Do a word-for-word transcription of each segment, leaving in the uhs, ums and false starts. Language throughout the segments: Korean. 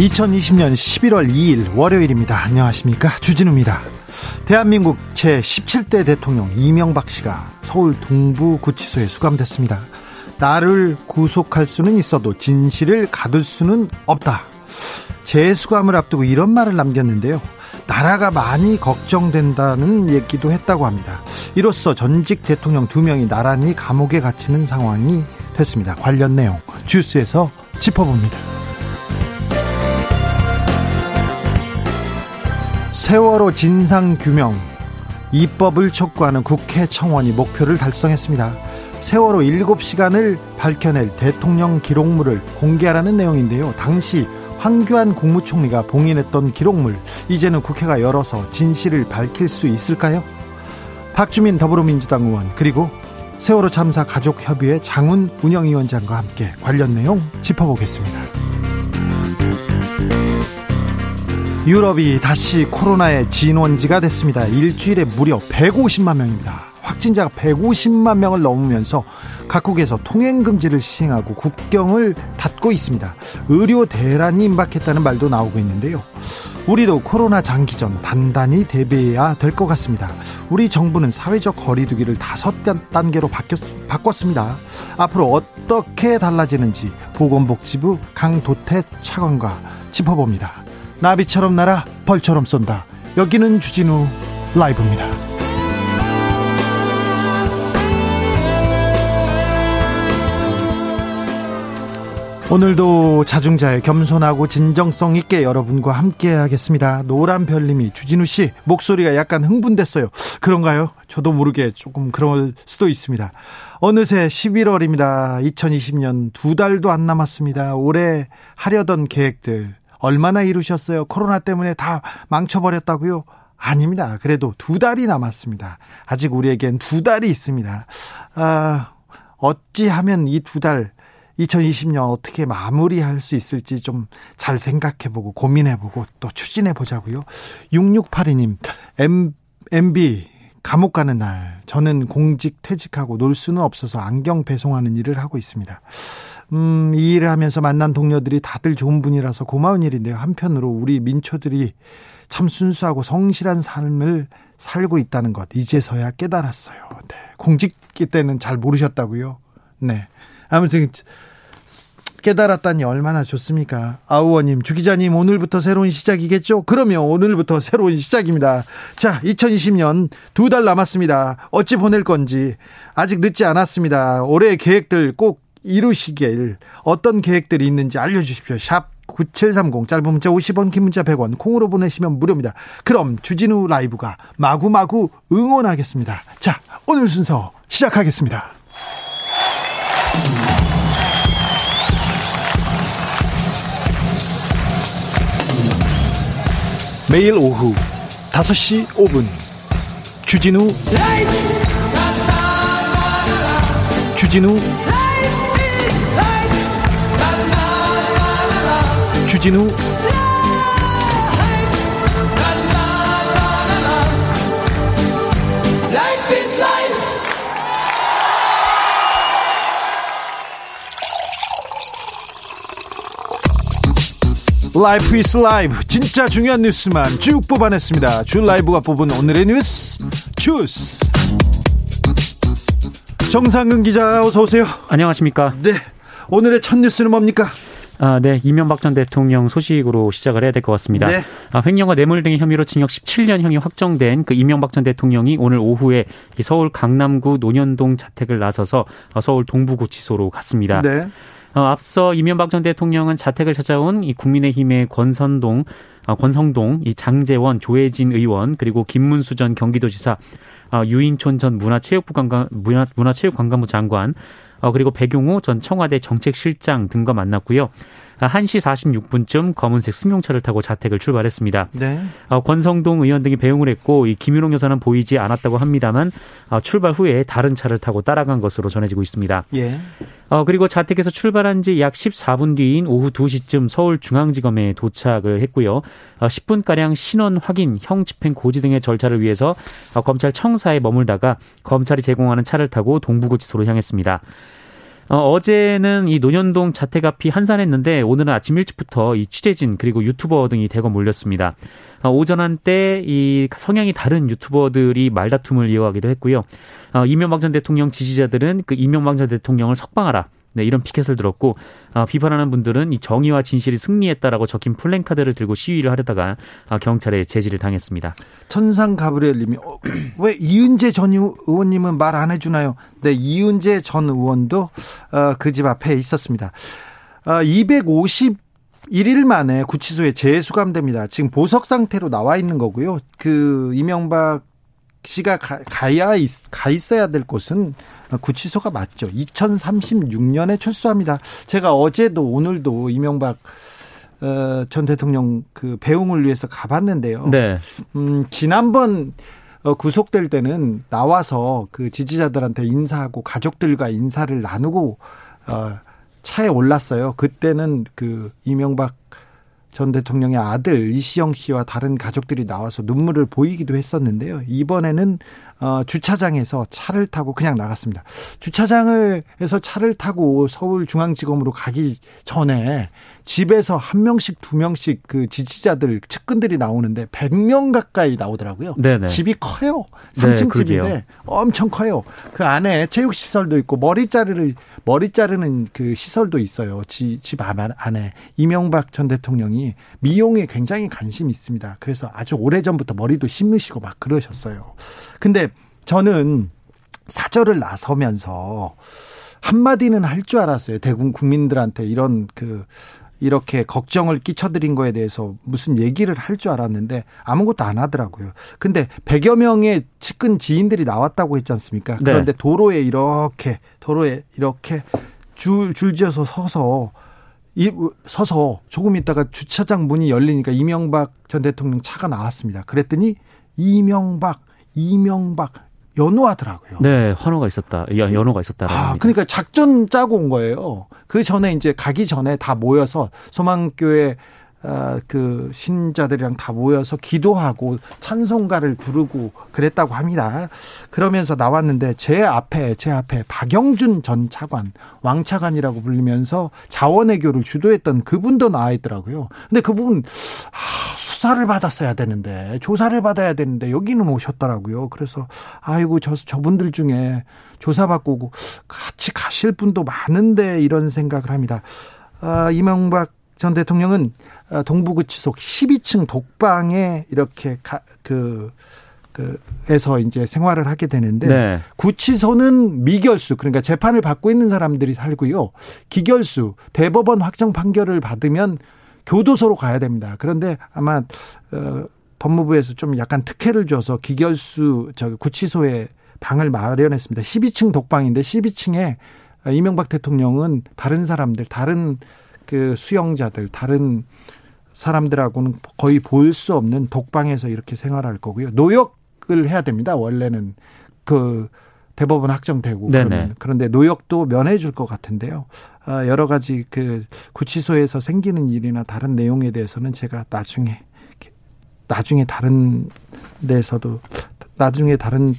이천이십년 십일월 이일 월요일입니다. 안녕하십니까, 주진우입니다. 대한민국 제십칠대 대통령 이명박 씨가 서울 동부구치소에 수감됐습니다. 나를 구속할 수는 있어도 진실을 가둘 수는 없다. 재수감을 앞두고 이런 말을 남겼는데요. 나라가 많이 걱정된다는 얘기도 했다고 합니다. 이로써 전직 대통령 두 명이 나란히 감옥에 갇히는 상황이 됐습니다. 관련 내용 주스에서 짚어봅니다. 세월호 진상규명 입법을 촉구하는 국회 청원이 목표를 달성했습니다. 세월호 일곱 시간을 밝혀낼 대통령 기록물을 공개하라는 내용인데요. 당시 황교안 국무총리가 봉인했던 기록물, 이제는 국회가 열어서 진실을 밝힐 수 있을까요? 박주민 더불어민주당 의원, 그리고 세월호 참사 가족협의회 장훈 운영위원장과 함께 관련 내용 짚어보겠습니다. 유럽이 다시 코로나의 진원지가 됐습니다. 일주일에 무려 백오십만 명입니다. 확진자가 백오십만 명을 넘으면서 각국에서 통행금지를 시행하고 국경을 닫고 있습니다. 의료 대란이 임박했다는 말도 나오고 있는데요. 우리도 코로나 장기전 단단히 대비해야 될 것 같습니다. 우리 정부는 사회적 거리두기를 다섯 단계로 바뀌었, 바꿨습니다. 앞으로 어떻게 달라지는지 보건복지부 강도태 차관과 짚어봅니다. 나비처럼 날아 벌처럼 쏜다. 여기는 주진우 라이브입니다. 오늘도 자중자애, 겸손하고 진정성 있게 여러분과 함께 하겠습니다. 노란별님이, 주진우 씨 목소리가 약간 흥분됐어요. 그런가요? 저도 모르게 조금 그럴 수도 있습니다. 어느새 십일월입니다. 이천이십년 두 달도 안 남았습니다. 올해 하려던 계획들 얼마나 이루셨어요? 코로나 때문에 다 망쳐버렸다고요? 아닙니다. 그래도 두 달이 남았습니다. 아직 우리에겐 두 달이 있습니다. 아, 어찌하면 이 두 달, 이천이십년 어떻게 마무리할 수 있을지 좀 잘 생각해보고 고민해보고 또 추진해보자고요. 육육팔이님, M, 엠비 감옥 가는 날, 저는 공직 퇴직하고 놀 수는 없어서 안경 배송하는 일을 하고 있습니다. 음, 이 일을 하면서 만난 동료들이 다들 좋은 분이라서 고마운 일인데요. 한편으로 우리 민초들이 참 순수하고 성실한 삶을 살고 있다는 것, 이제서야 깨달았어요. 네. 공직기 때는 잘 모르셨다고요? 네. 아무튼 깨달았다니 얼마나 좋습니까. 아우원님, 주 기자님 오늘부터 새로운 시작이겠죠? 그러면 오늘부터 새로운 시작입니다. 자, 이천이십년 두 달 남았습니다. 어찌 보낼 건지 아직 늦지 않았습니다. 올해의 계획들 꼭 이루시길, 어떤 계획들이 있는지 알려주십시오. 샵 구칠삼공, 짧은 문자 오십 원, 긴 문자 백 원, 콩으로 보내시면 무료입니다. 그럼 주진우 라이브가 마구마구 응원하겠습니다. 자, 오늘 순서 시작하겠습니다. 매일 오후 다섯시 오분 주진우 라이브, 주진우 주진우 라이프 이즈 라이브. 진짜 중요한 뉴스만 쭉 뽑아냈습니다. 주 라이브가 뽑은 오늘의 뉴스 주스. 정상근 기자 어서 오세요. 안녕하십니까. 네, 오늘의 첫 뉴스는 뭡니까? 아, 네, 이명박 전 대통령 소식으로 시작을 해야 될 것 같습니다. 네. 아, 횡령과 뇌물 등의 혐의로 징역 십칠년형이 확정된 그 이명박 전 대통령이 오늘 오후에 서울 강남구 논현동 자택을 나서서 서울 동부구치소로 갔습니다. 네. 어, 앞서 이명박 전 대통령은 자택을 찾아온 이 국민의힘의 권선동, 아, 권성동, 이 장재원, 조혜진 의원, 그리고 김문수 전 경기도지사, 아, 유인촌 전 문화체육부 관광, 문화, 문화체육관광부 장관, 어, 그리고 백용호 전 청와대 정책실장 등과 만났고요. 한 시 사십육 분쯤 검은색 승용차를 타고 자택을 출발했습니다. 네. 어, 권성동 의원 등이 배웅을 했고 이 김윤옥 여사는 보이지 않았다고 합니다만 어, 출발 후에 다른 차를 타고 따라간 것으로 전해지고 있습니다. 예. 어, 그리고 자택에서 출발한 지 약 십사 분 뒤인 오후 두 시쯤 서울중앙지검에 도착을 했고요. 어, 십 분가량 신원 확인, 형 집행 고지 등의 절차를 위해서 어, 검찰 청사에 머물다가 검찰이 제공하는 차를 타고 동부구치소로 향했습니다. 어, 어제는 이 논현동 자택 앞이 한산했는데 오늘은 아침 일찍부터 이 취재진 그리고 유튜버 등이 대거 몰렸습니다. 어, 오전 한때 이 성향이 다른 유튜버들이 말다툼을 이어가기도 했고요. 어, 이명박 전 대통령 지지자들은 그 이명박 전 대통령을 석방하라. 네, 이런 피켓을 들었고 어, 비판하는 분들은 이 정의와 진실이 승리했다라고 적힌 플랜카드를 들고 시위를 하려다가 어, 경찰에 제지를 당했습니다. 천상 가브리엘님이 어, 왜 이은재 전 의원님은 말 안 해주나요? 네, 이은재 전 의원도 어, 그 집 앞에 있었습니다. 어, 이백오십일 일 만에 구치소에 재수감됩니다. 지금 보석 상태로 나와 있는 거고요. 그 이명박 씨가 가, 가야 있, 가 있어야 될 곳은 구치소가 맞죠. 이천삼십육 년에 철수합니다. 제가 어제도 오늘도 이명박 어, 전 대통령 그 배웅을 위해서 가봤는데요. 네. 음, 지난번 어, 구속될 때는 나와서 그 지지자들한테 인사하고 가족들과 인사를 나누고 어, 차에 올랐어요. 그때는 그 이명박 전 대통령의 아들 이시영 씨와 다른 가족들이 나와서 눈물을 보이기도 했었는데요. 이번에는 어, 주차장에서 차를 타고 그냥 나갔습니다. 주차장에서 차를 타고 서울중앙지검으로 가기 전에 집에서 한 명씩 두 명씩 그 지지자들 측근들이 나오는데 백 명 가까이 나오더라고요. 네네. 집이 커요. 삼 층 네, 집인데 엄청 커요. 그 안에 체육시설도 있고 머리 자르는 머리 자르는 그 시설도 있어요. 지, 집 안에 이명박 전 대통령이 미용에 굉장히 관심이 있습니다. 그래서 아주 오래전부터 머리도 심으시고 막 그러셨어요. 근데 저는 사절을 나서면서 한마디는 할 줄 알았어요. 대군 국민들한테 이런 그 이렇게 걱정을 끼쳐드린 거에 대해서 무슨 얘기를 할 줄 알았는데 아무것도 안 하더라고요. 근데 백여 명의 측근 지인들이 나왔다고 했지 않습니까? 그런데 네. 도로에 이렇게 도로에 이렇게 줄 줄지어서 서서 이, 서서 조금 있다가 주차장 문이 열리니까 이명박 전 대통령 차가 나왔습니다. 그랬더니 이명박 이명박 연호하더라고요. 네, 환호가 있었다. 연호가 있었다. 아, 그러니까 작전 짜고 온 거예요. 그 전에 이제 가기 전에 다 모여서 소망교회 어, 그 신자들이랑 다 모여서 기도하고 찬송가를 부르고 그랬다고 합니다. 그러면서 나왔는데 제 앞에 제 앞에 박영준 전 차관, 왕차관이라고 불리면서 자원외교를 주도했던 그분도 나와 있더라고요. 근데 그분 아, 수사를 받았어야 되는데 조사를 받아야 되는데 여기는 오셨더라고요. 그래서 아이고 저 저분들 중에 조사받고 오고 같이 가실 분도 많은데 이런 생각을 합니다. 아, 이명박 전 대통령은 동부구치소 십이 층 독방에 이렇게 가, 그, 그에서 이제 생활을 하게 되는데 네. 구치소는 미결수 그러니까 재판을 받고 있는 사람들이 살고요. 기결수 대법원 확정 판결을 받으면 교도소로 가야 됩니다. 그런데 아마 어, 법무부에서 좀 약간 특혜를 줘서 기결수 저 구치소에 방을 마련했습니다. 십이 층 독방인데 십이 층에 이명박 대통령은 다른 사람들 다른 그 수용자들 다른 사람들하고는 거의 볼 수 없는 독방에서 이렇게 생활할 거고요. 노역을 해야 됩니다. 원래는 그 대법원 확정되고 그러면. 그런데 노역도 면해 줄 것 같은데요. 여러 가지 그 구치소에서 생기는 일이나 다른 내용에 대해서는 제가 나중에 나중에 다른 데서도 나중에 다른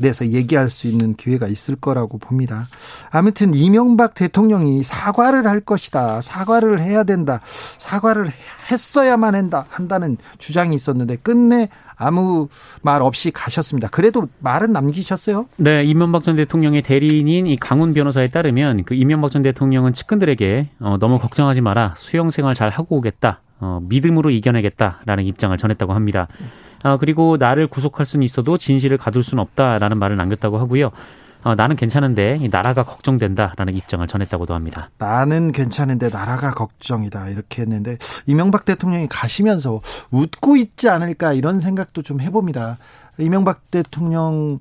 내서 얘기할 수 있는 기회가 있을 거라고 봅니다. 아무튼 이명박 대통령이 사과를 할 것이다. 사과를 해야 된다. 사과를 했어야만 한다. 한다는 주장이 있었는데 끝내 아무 말 없이 가셨습니다. 그래도 말은 남기셨어요? 네, 이명박 전 대통령의 대리인인 이 강훈 변호사에 따르면 그 이명박 전 대통령은 측근들에게 어, 너무 걱정하지 마라. 수용생활 잘 하고 오겠다. 어, 믿음으로 이겨내겠다라는 입장을 전했다고 합니다. 아, 그리고 나를 구속할 수는 있어도 진실을 가둘 수는 없다라는 말을 남겼다고 하고요. 어, 나는 괜찮은데 이 나라가 걱정된다라는 입장을 전했다고도 합니다. 나는 괜찮은데 나라가 걱정이다 이렇게 했는데 이명박 대통령이 가시면서 웃고 있지 않을까 이런 생각도 좀 해봅니다. 이명박 대통령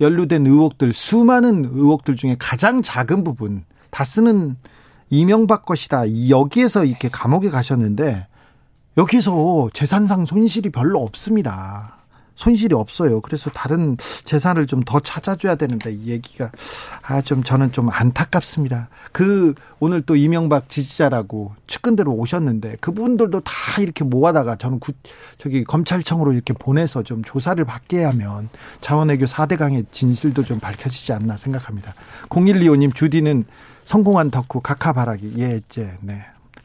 연루된 의혹들 수많은 의혹들 중에 가장 작은 부분 다스는 이명박 것이다. 여기에서 이렇게 감옥에 가셨는데 여기서 재산상 손실이 별로 없습니다. 손실이 없어요. 그래서 다른 재산을 좀 더 찾아줘야 되는데 이 얘기가 아 좀 저는 좀 안타깝습니다. 그 오늘 또 이명박 지지자라고 측근대로 오셨는데 그분들도 다 이렇게 모아다가 저는 구, 저기 검찰청으로 이렇게 보내서 좀 조사를 받게 하면 자원외교 사대강의 진실도 좀 밝혀지지 않나 생각합니다. 공일이오 님 주디는 성공한 덕후 각하바라기 예제 네.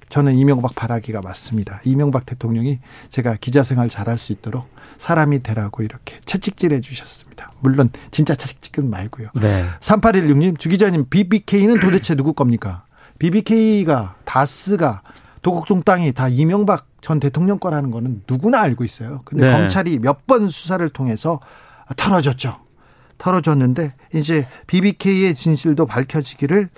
저는 이명박 바라기가 맞습니다. 이명박 대통령이 제가 기자생활 잘할 수 있도록 사람이 되라고 이렇게 채찍질해 주셨습니다. 물론 진짜 채찍질은 말고요. 네. 삼팔일육 님 주 기자님 비비케이는 도대체 누구 겁니까? 비비케이가 다스가 도곡동 땅이 다 이명박 전 대통령 거라는 거는 누구나 알고 있어요. 근데 네. 검찰이 몇 번 수사를 통해서 털어졌죠. 털어졌는데 이제 비비케이의 진실도 밝혀지기를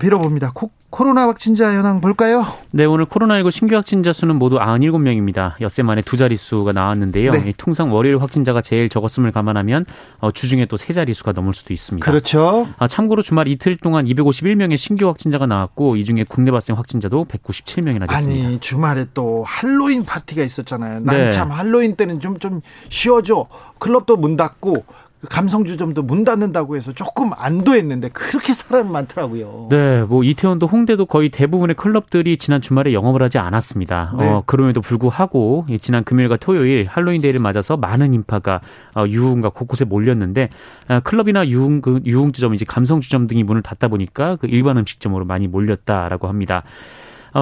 빌어봅니다. 콕. 코로나 확진자 현황 볼까요? 네, 오늘 코로나십구 신규 확진자 수는 모두 구십칠 명입니다. 엿새 만에 두 자릿수가 나왔는데요. 네. 통상 월요일 확진자가 제일 적었음을 감안하면 주중에 또 세 자릿수가 넘을 수도 있습니다. 그렇죠. 아, 참고로 주말 이틀 동안 이백오십일 명의 신규 확진자가 나왔고 이 중에 국내 발생 확진자도 백구십칠 명이나 됐습니다. 아니, 주말에 또 할로윈 파티가 있었잖아요. 난 참 네. 할로윈 때는 좀, 좀 쉬어줘. 클럽도 문 닫고. 감성주점도 문 닫는다고 해서 조금 안도했는데 그렇게 사람이 많더라고요. 네, 뭐 이태원도 홍대도 거의 대부분의 클럽들이 지난 주말에 영업을 하지 않았습니다. 네. 어, 그럼에도 불구하고 지난 금요일과 토요일 할로윈 데이를 맞아서 많은 인파가 유흥가 곳곳에 몰렸는데 클럽이나 유흥 유흥주점 이제 감성주점 등이 문을 닫다 보니까 그 일반 음식점으로 많이 몰렸다라고 합니다.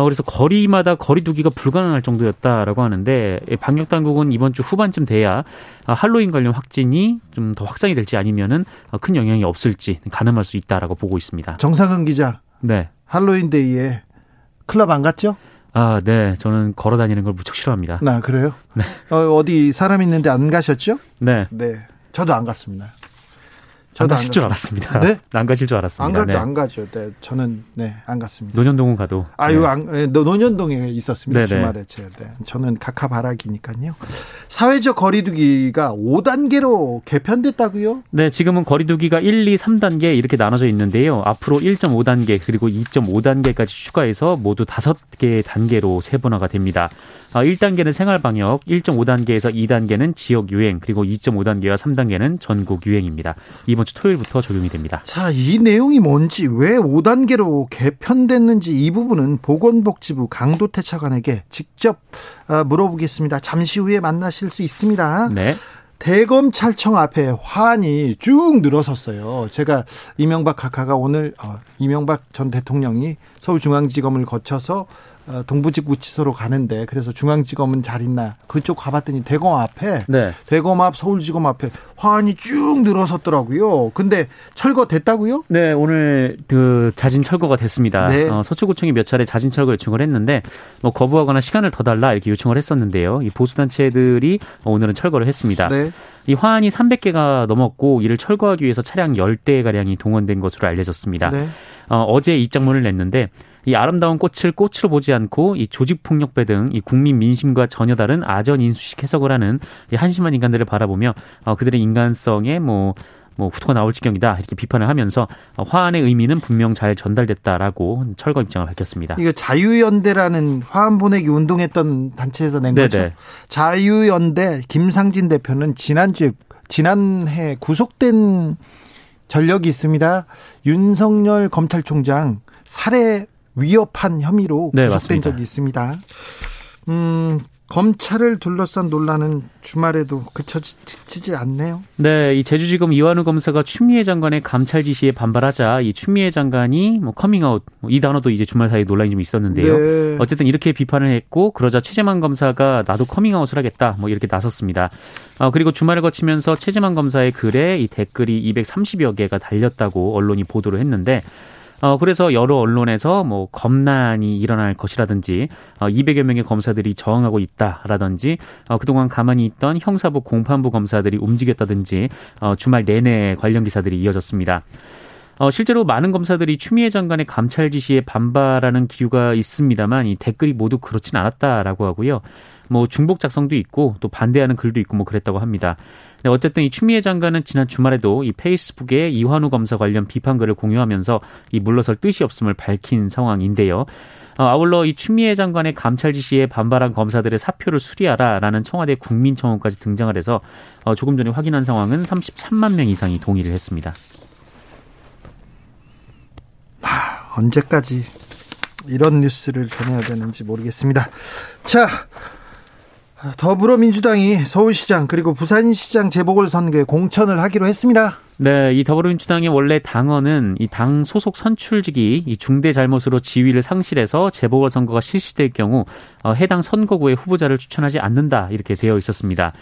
그래서 거리마다 거리 두기가 불가능할 정도였다라고 하는데 방역당국은 이번 주 후반쯤 돼야 할로윈 관련 확진이 좀 더 확산이 될지 아니면은 큰 영향이 없을지 가늠할 수 있다라고 보고 있습니다. 정상근 기자, 네, 할로윈 데이에 클럽 안 갔죠? 아, 네, 저는 걸어 다니는 걸 무척 싫어합니다. 나 아, 그래요? 네. 어, 어디 사람 있는데 안 가셨죠? 네, 네, 저도 안 갔습니다. 저도 안 가실 안 줄 알았습니다. 네? 안 가실 줄 알았습니다. 안 가죠, 네. 안 가죠. 네, 저는, 네, 안 갔습니다. 논현동은 가도. 아유, 네. 안, 네, 논현동에 있었습니다. 네네. 주말에. 제, 네. 저는 각하바라기니까요. 사회적 거리두기가 오 단계로 개편됐다고요? 네, 지금은 거리두기가 일, 이, 삼 단계 이렇게 나눠져 있는데요. 앞으로 일 점 오 단계 그리고 이 점 오 단계까지 추가해서 모두 다섯 개의 단계로 세분화가 됩니다. 일 단계는 생활방역, 일 점 오 단계에서 이 단계는 지역유행, 그리고 이 점 오 단계와 삼 단계는 전국유행입니다. 이번 주 토요일부터 적용이 됩니다. 자, 이 내용이 뭔지 왜 오 단계로 개편됐는지 이 부분은 보건복지부 강도태 차관에게 직접 물어보겠습니다. 잠시 후에 만나실 수 있습니다. 네. 대검찰청 앞에 화환이 쭉 늘어섰어요. 제가 이명박 각하가 오늘 어, 이명박 전 대통령이 서울중앙지검을 거쳐서 동부지구치소로 가는데 그래서 중앙지검은 잘 있나 그쪽 가봤더니 대검 앞에 네. 대검 앞 서울지검 앞에 화환이 쭉 늘어섰더라고요. 근데 철거됐다고요? 네, 오늘 그 자진 철거가 됐습니다. 네. 어, 서초구청이 몇 차례 자진 철거 요청을 했는데 뭐 거부하거나 시간을 더 달라 이렇게 요청을 했었는데요. 이 보수단체들이 오늘은 철거를 했습니다. 네. 이 화환이 삼백 개가 넘었고 이를 철거하기 위해서 차량 열 대가량이 동원된 것으로 알려졌습니다. 네. 어, 어제 입장문을 냈는데 이 아름다운 꽃을 꽃으로 보지 않고 이 조직폭력배 등 이 국민 민심과 전혀 다른 아전인수식 해석을 하는 이 한심한 인간들을 바라보며 어, 그들의 인간성에 뭐, 뭐 후토가 나올 지경이다 이렇게 비판을 하면서 어, 화환의 의미는 분명 잘 전달됐다라고 철거 입장을 밝혔습니다. 이거 자유연대라는 화환 보내기 운동했던 단체에서 낸 네네. 거죠. 자유연대 김상진 대표는 지난주, 지난해 구속된 전력이 있습니다. 윤석열 검찰총장 살해 위협한 혐의로 네, 구속된 맞습니다. 적이 있습니다. 음, 검찰을 둘러싼 논란은 주말에도 그쳐지지 않네요. 네, 이 제주지검 이완우 검사가 추미애 장관의 감찰 지시에 반발하자 이 추미애 장관이 뭐 커밍아웃 이 단어도 이제 주말 사이에 논란이 좀 있었는데요. 네. 어쨌든 이렇게 비판을 했고 그러자 최재만 검사가 나도 커밍아웃을 하겠다 뭐 이렇게 나섰습니다. 어, 그리고 주말을 거치면서 최재만 검사의 글에 이 댓글이 이백삼십여 개가 달렸다고 언론이 보도를 했는데 어, 그래서 여러 언론에서 뭐 검난이 일어날 것이라든지 어, 이백여 명의 검사들이 저항하고 있다라든지 어, 그동안 가만히 있던 형사부 공판부 검사들이 움직였다든지 어, 주말 내내 관련 기사들이 이어졌습니다. 어, 실제로 많은 검사들이 추미애 장관의 감찰 지시에 반발하는 기류가 있습니다만 이 댓글이 모두 그렇진 않았다라고 하고요. 뭐 중복 작성도 있고 또 반대하는 글도 있고 뭐 그랬다고 합니다. 네, 어쨌든 이 추미애 장관은 지난 주말에도 이 페이스북에 이완우 검사 관련 비판글을 공유하면서 이 물러설 뜻이 없음을 밝힌 상황인데요. 어, 아울러 이 추미애 장관의 감찰 지시에 반발한 검사들의 사표를 수리하라라는 청와대 국민청원까지 등장을 해서 어, 조금 전에 확인한 상황은 삼십삼만 명 이상이 동의를 했습니다. 하, 언제까지 이런 뉴스를 전해야 되는지 모르겠습니다. 자, 더불어민주당이 서울시장 그리고 부산시장 재보궐선거에 공천을 하기로 했습니다. 네, 이 더불어민주당의 원래 당원은 이 당 소속 선출직이 이 중대 잘못으로 지위를 상실해서 재보궐선거가 실시될 경우 어, 해당 선거구의 후보자를 추천하지 않는다 이렇게 되어 있었습니다.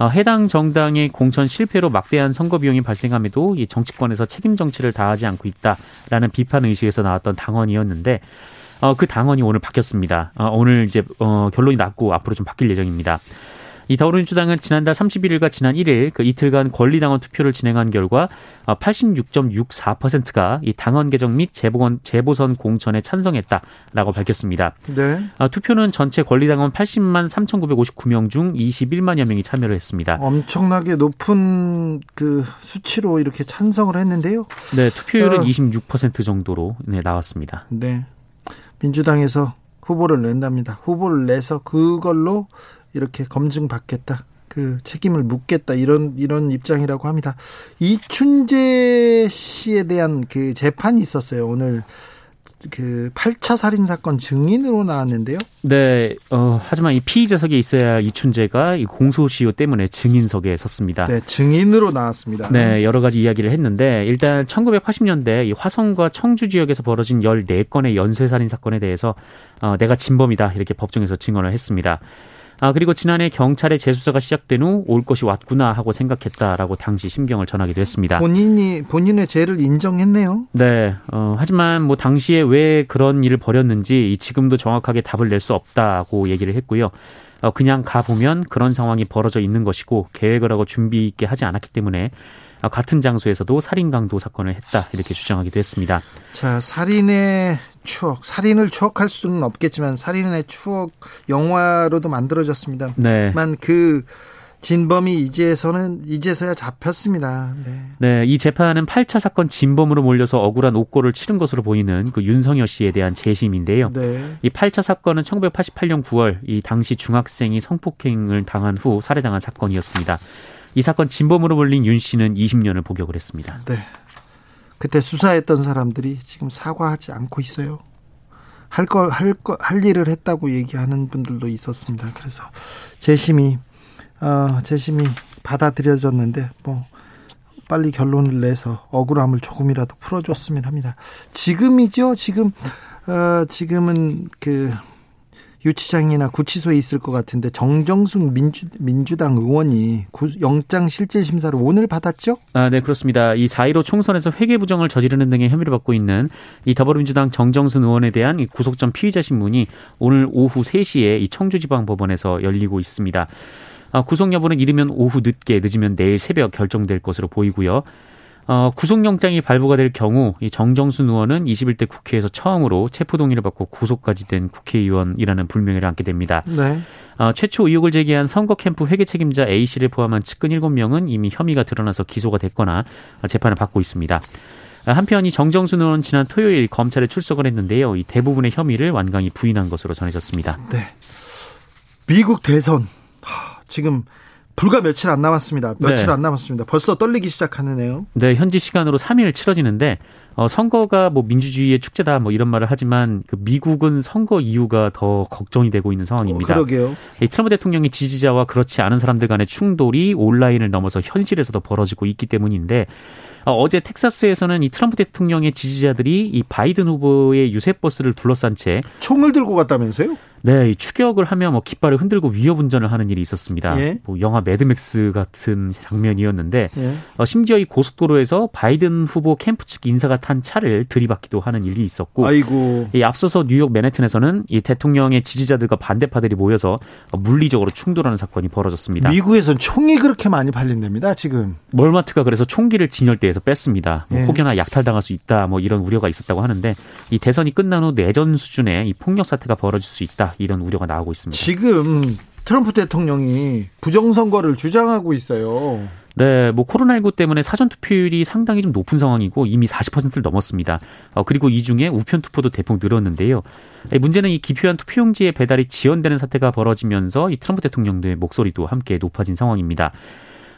어, 해당 정당의 공천 실패로 막대한 선거 비용이 발생함에도 이 정치권에서 책임 정치를 다하지 않고 있다라는 비판 의식에서 나왔던 당원이었는데 어, 그 당원이 오늘 바뀌었습니다. 어, 오늘 이제, 어, 결론이 났고 앞으로 좀 바뀔 예정입니다. 이 더불어민주당은 지난달 삼십일일과 지난 일일 그 이틀간 권리당원 투표를 진행한 결과 팔십육 점 육사 퍼센트가 이 당원 개정 및 재보선, 재보선 공천에 찬성했다라고 밝혔습니다. 네. 아, 투표는 전체 권리당원 팔십만 삼천구백오십구 명 중 이십일만여 명이 참여를 했습니다. 엄청나게 높은 그 수치로 이렇게 찬성을 했는데요. 네, 투표율은 어. 이십육 퍼센트 정도로 네, 나왔습니다. 네. 민주당에서 후보를 낸답니다. 후보를 내서 그걸로 이렇게 검증받겠다, 그 책임을 묻겠다, 이런 이런 입장이라고 합니다. 이춘재 씨에 대한 그 재판이 있었어요. 오늘 그 팔 차 살인 사건 증인으로 나왔는데요. 네, 어, 하지만 이 피의자석에 있어야 이춘재가 이 공소시효 때문에 증인석에 섰습니다. 네, 증인으로 나왔습니다. 네, 여러 가지 이야기를 했는데 일단 천구백팔십 년대 이 화성과 청주 지역에서 벌어진 열네 건의 연쇄 살인 사건에 대해서 어, 내가 진범이다 이렇게 법정에서 증언을 했습니다. 아, 그리고 지난해 경찰의 재수사가 시작된 후 올 것이 왔구나 하고 생각했다라고 당시 심경을 전하기도 했습니다. 본인이 본인의 죄를 인정했네요. 네. 어, 하지만 뭐 당시에 왜 그런 일을 벌였는지 지금도 정확하게 답을 낼 수 없다고 얘기를 했고요. 어, 그냥 가 보면 그런 상황이 벌어져 있는 것이고 계획을 하고 준비 있게 하지 않았기 때문에 같은 장소에서도 살인 강도 사건을 했다 이렇게 주장하기도 했습니다. 자, 살인의 추억, 살인을 추억할 수는 없겠지만 살인의 추억 영화로도 만들어졌습니다. 네. 만 그 진범이 이제서는 이제서야 잡혔습니다. 네. 네, 이 재판은 팔 차 사건 진범으로 몰려서 억울한 옥고를 치른 것으로 보이는 그 윤성여 씨에 대한 재심인데요. 네. 이 팔 차 사건은 천구백팔십팔 년 구월 이 당시 중학생이 성폭행을 당한 후 살해당한 사건이었습니다. 이 사건 진범으로 몰린 윤 씨는 이십 년을 복역을 했습니다. 네, 그때 수사했던 사람들이 지금 사과하지 않고 있어요. 할 걸, 할 걸, 할 일을 했다고 얘기하는 분들도 있었습니다. 그래서 재심이 어, 재심이 받아들여졌는데 뭐 빨리 결론을 내서 억울함을 조금이라도 풀어줬으면 합니다. 지금이죠. 지금 어, 지금은 그. 유치장이나 구치소에 있을 것 같은데 정정순 민주, 민주당 의원이 구, 영장 실질 심사를 오늘 받았죠? 아, 네, 그렇습니다. 이 사 일오 총선에서 회계 부정을 저지르는 등의 혐의를 받고 있는 이 더불어민주당 정정순 의원에 대한 이 구속 전 피의자 신문이 오늘 오후 세 시에 이 청주지방법원에서 열리고 있습니다. 아, 구속 여부는 이르면 오후 늦게, 늦으면 내일 새벽 결정될 것으로 보이고요. 어, 구속영장이 발부가 될 경우 이 정정순 의원은 이십일 대 국회에서 처음으로 체포동의를 받고 구속까지 된 국회의원이라는 불명예를 안게 됩니다. 네. 어, 최초 의혹을 제기한 선거 캠프 회계 책임자 A씨를 포함한 측근 일곱 명은 이미 혐의가 드러나서 기소가 됐거나 재판을 받고 있습니다. 한편 이 정정순 의원은 지난 토요일 검찰에 출석을 했는데요. 이 대부분의 혐의를 완강히 부인한 것으로 전해졌습니다. 네. 미국 대선 하, 지금 불과 며칠 안 남았습니다. 며칠 네. 안 남았습니다. 벌써 떨리기 시작하네요. 네, 현지 시간으로 삼 일 치러지는데 어, 선거가 뭐 민주주의의 축제다 뭐 이런 말을 하지만 그 미국은 선거 이후가 더 걱정이 되고 있는 상황입니다. 어, 그러게요. 이 트럼프 대통령의 지지자와 그렇지 않은 사람들 간의 충돌이 온라인을 넘어서 현실에서도 벌어지고 있기 때문인데 어, 어제 텍사스에서는 이 트럼프 대통령의 지지자들이 이 바이든 후보의 유세버스를 둘러싼 채 총을 들고 갔다면서요? 네, 추격을 하며 뭐 깃발을 흔들고 위협운전을 하는 일이 있었습니다. 예? 뭐 영화 매드맥스 같은 장면이었는데 예? 어, 심지어 이 고속도로에서 바이든 후보 캠프 측 인사가 탄 차를 들이받기도 하는 일이 있었고, 아이고. 이 앞서서 뉴욕 맨해튼에서는 이 대통령의 지지자들과 반대파들이 모여서 물리적으로 충돌하는 사건이 벌어졌습니다. 미국에서는 총이 그렇게 많이 팔린답니다. 지금 몰마트가 그래서 총기를 진열대에서 뺐습니다. 뭐 예. 혹여나 약탈당할 수 있다, 뭐 이런 우려가 있었다고 하는데 이 대선이 끝난 후 내전 수준의 이 폭력 사태가 벌어질 수 있다, 이런 우려가 나오고 있습니다. 지금 트럼프 대통령이 부정선거를 주장하고 있어요. 네, 뭐 코로나십구 때문에 사전 투표율이 상당히 좀 높은 상황이고 이미 사십 퍼센트를 넘었습니다. 어, 그리고 이 중에 우편 투표도 대폭 늘었는데요. 문제는 이 기표한 투표용지의 배달이 지연되는 사태가 벌어지면서 이 트럼프 대통령의 목소리도 함께 높아진 상황입니다.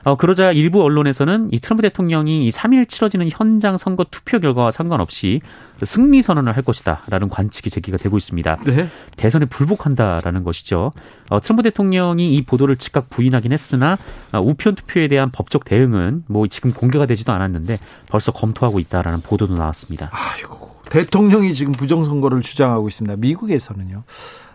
어, 그러자 일부 언론에서는 이 트럼프 대통령이 이 삼 일 치러지는 현장 선거 투표 결과와 상관없이 승리 선언을 할 것이다라는 관측이 제기가 되고 있습니다. 네? 대선에 불복한다라는 것이죠. 어, 트럼프 대통령이 이 보도를 즉각 부인하긴 했으나 어, 우편 투표에 대한 법적 대응은 뭐 지금 공개가 되지도 않았는데 벌써 검토하고 있다라는 보도도 나왔습니다. 아이고, 대통령이 지금 부정선거를 주장하고 있습니다. 미국에서는요.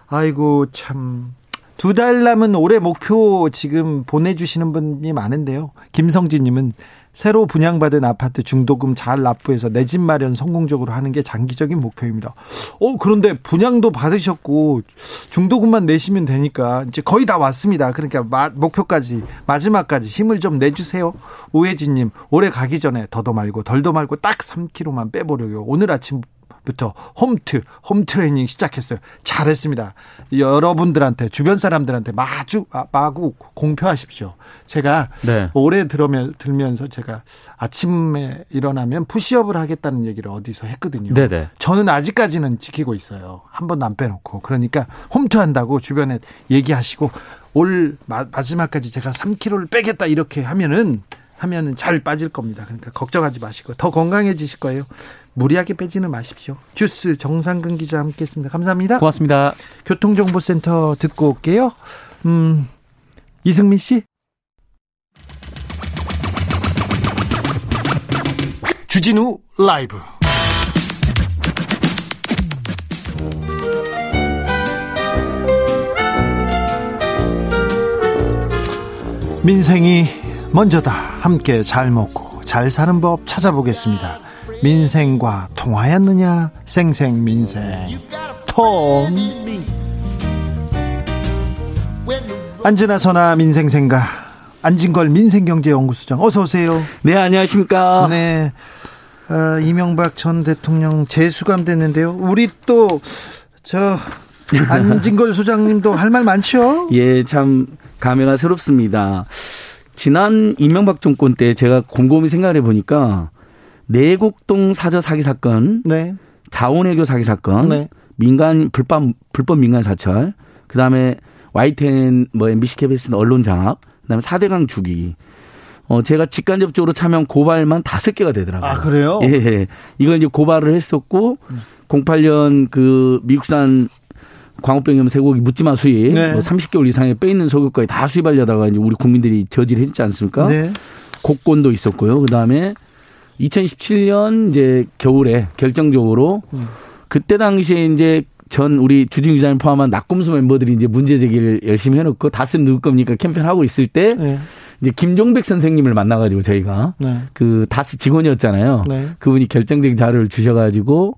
아이고 참... 두 달 남은 올해 목표 지금 보내주시는 분이 많은데요. 김성진님은 새로 분양받은 아파트 중도금 잘 납부해서 내 집 마련 성공적으로 하는 게 장기적인 목표입니다. 어, 그런데 분양도 받으셨고 중도금만 내시면 되니까 이제 거의 다 왔습니다. 그러니까 마, 목표까지 마지막까지 힘을 좀 내주세요. 오혜진님, 올해 가기 전에 더도 말고 덜도 말고 딱 삼 킬로그램만 빼보려고요. 오늘 아침 부터 홈트, 홈트레이닝 시작했어요. 잘했습니다. 여러분들한테, 주변 사람들한테 마주, 마구 공표하십시오. 제가 네. 올해 들으면서 제가 아침에 일어나면 푸시업을 하겠다는 얘기를 어디서 했거든요. 네네. 저는 아직까지는 지키고 있어요. 한 번도 안 빼놓고. 그러니까 홈트한다고 주변에 얘기하시고 올 마, 마지막까지 제가 삼 킬로그램를 빼겠다 이렇게 하면은 하면은 잘 빠질 겁니다. 그러니까 걱정하지 마시고 더 건강해지실 거예요. 무리하게 빼지는 마십시오. 주스 정상근 기자 함께했습니다. 감사합니다. 고맙습니다. 교통정보센터 듣고 올게요. 음, 이승민 씨. 주진우 라이브. 민생이 먼저다. 함께 잘 먹고 잘 사는 법 찾아보겠습니다. 민생과 통하였느냐? 생생민생 통. 안진아 선아 민생생각 안진걸 민생경제연구소장, 어서 오세요. 네, 안녕하십니까. 네, 어, 이명박 전 대통령 재수감됐는데요. 우리 또 저 안진걸 소장님도 할 말 많죠? 예, 참 감회가 새롭습니다. 지난 이명박 정권 때 제가 곰곰이 생각해 보니까 내곡동 사저 사기 사건, 네. 자원외교 사기 사건, 네. 민간 불법 불법 민간 사찰, 그 다음에 와이텐 뭐 엠비씨 케이비에스 언론 장악, 그 다음에 사대강 주기. 어, 제가 직간접적으로 참여한 고발만 다섯 개가 되더라고요. 아, 그래요? 예, 예. 이걸 이제 고발을 했었고, 공팔년 그 미국산 광우병염 쇠고기 묻지마 수입, 네. 뭐 삼십 개월 이상의 빼 있는 소고기까지 다 수입하려다가 이제 우리 국민들이 저지를 했지 않습니까? 네. 곡권도 있었고요. 그 다음에 이천십칠년 이제 겨울에 결정적으로 그때 당시에 이제 전 우리 주진우 기자님 포함한 낙검수 멤버들이 이제 문제 제기를 열심히 해놓고 다스는 누구 겁니까 캠페인 하고 있을 때 네. 이제 김종백 선생님을 만나가지고 저희가 네. 그 다스 직원이었잖아요. 네. 그분이 결정적인 자료를 주셔가지고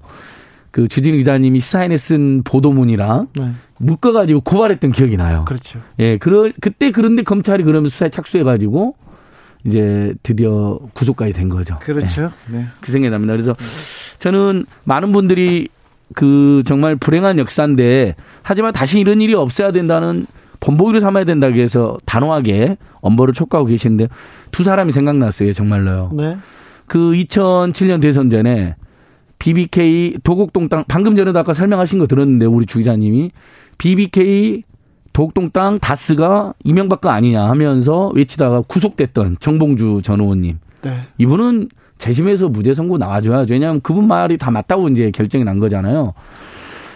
그 주진우 기자님이 시사인에 쓴 보도문이랑 네. 묶어가지고 고발했던 기억이 나요. 그렇죠. 예, 그럴 그때 그런데 검찰이 그러면 수사에 착수해가지고. 이제 드디어 구속까지 된 거죠. 그렇죠. 네. 네. 그 생각이 납니다. 그래서 저는 많은 분들이 그 정말 불행한 역사인데 하지만 다시 이런 일이 없어야 된다는 본보기로 삼아야 된다고 해서 단호하게 엄벌을 촉구하고 계시는데 두 사람이 생각났어요. 정말로요. 네. 그 이천칠년 대선 전에 비비케이 도곡동 땅 방금 전에도 아까 설명하신 거 들었는데 우리 주 기자님이 비비케이 도곡동 땅 다스가 이명박 거 아니냐 하면서 외치다가 구속됐던 정봉주 전 의원님. 네. 이분은 재심에서 무죄 선고 나와줘야죠. 왜냐하면 그분 말이 다 맞다고 이제 결정이 난 거잖아요.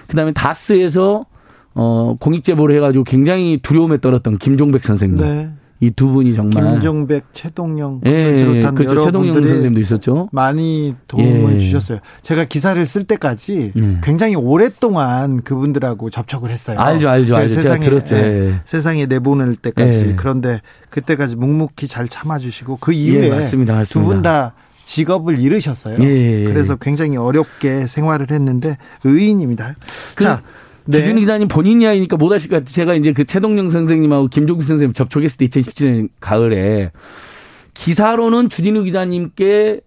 그다음에 다스에서 어, 공익제보를 해가지고 굉장히 두려움에 떨었던 김종백 선생님. 네. 이 두 분이 정말 김종백, 최동영, 예, 비롯한 그렇죠. 여러 최동영 분들이 선생님도 있었죠. 많이 도움을 예. 주셨어요. 제가 기사를 쓸 때까지 예. 굉장히 오랫동안 그분들하고 접촉을 했어요. 알죠, 알죠, 알죠. 세상에, 제가 들었죠. 예, 세상에 내보낼 때까지. 예. 그런데 그때까지 묵묵히 잘 참아주시고 그 이후에 예, 맞습니다, 맞습니다. 두 분 다 직업을 잃으셨어요. 예. 그래서 굉장히 어렵게 생활을 했는데 의인입니다. 그, 자. 네. 주진우 기자님 본인 이야기니까 못 하실 것 같아요. 제가 이제 그 최동영 선생님하고 김종국 선생님 접촉했을 때 이천십칠 년 가을에 기사로는 주진우 기자님께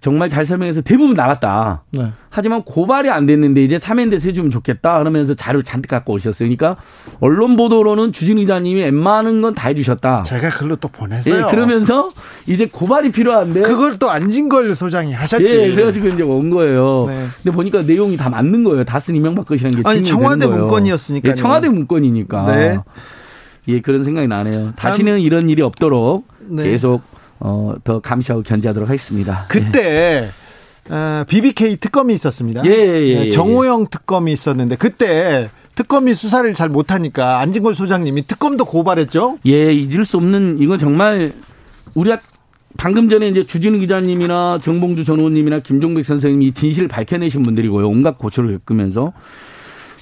정말 잘 설명해서 대부분 나갔다. 네. 하지만 고발이 안 됐는데 이제 참여연대에서 해주면 좋겠다 그러면서 자료를 잔뜩 갖고 오셨어요. 그러니까 언론 보도로는 주진우 기자님이 웬만한 건 다 해주셨다. 제가 글로 또 보냈어요. 예, 그러면서 이제 고발이 필요한데. 그걸 또 안진걸 소장이 하셨지. 예, 그래가지고 이제 온 거예요. 네. 근데 보니까 내용이 다 맞는 거예요. 다스 이명박 것이라는 게. 아니, 청와대 문건이었으니까. 예, 청와대 문건이니까. 네. 예, 그런 생각이 나네요. 다시는 이런 일이 없도록 네. 계속. 어, 더 감시하고 견제하도록 하겠습니다. 그때 예. 어, 비비케이 특검이 있었습니다. 예, 예, 예, 정호영 예. 특검이 있었는데 그때 특검이 수사를 잘 못하니까 안진걸 소장님이 특검도 고발했죠. 예, 잊을 수 없는 이건 정말 우리가 방금 전에 이제 주진우 기자님이나 정봉주 전 의원님이나 김종백 선생님이 진실을 밝혀내신 분들이고요. 온갖 고초를 겪으면서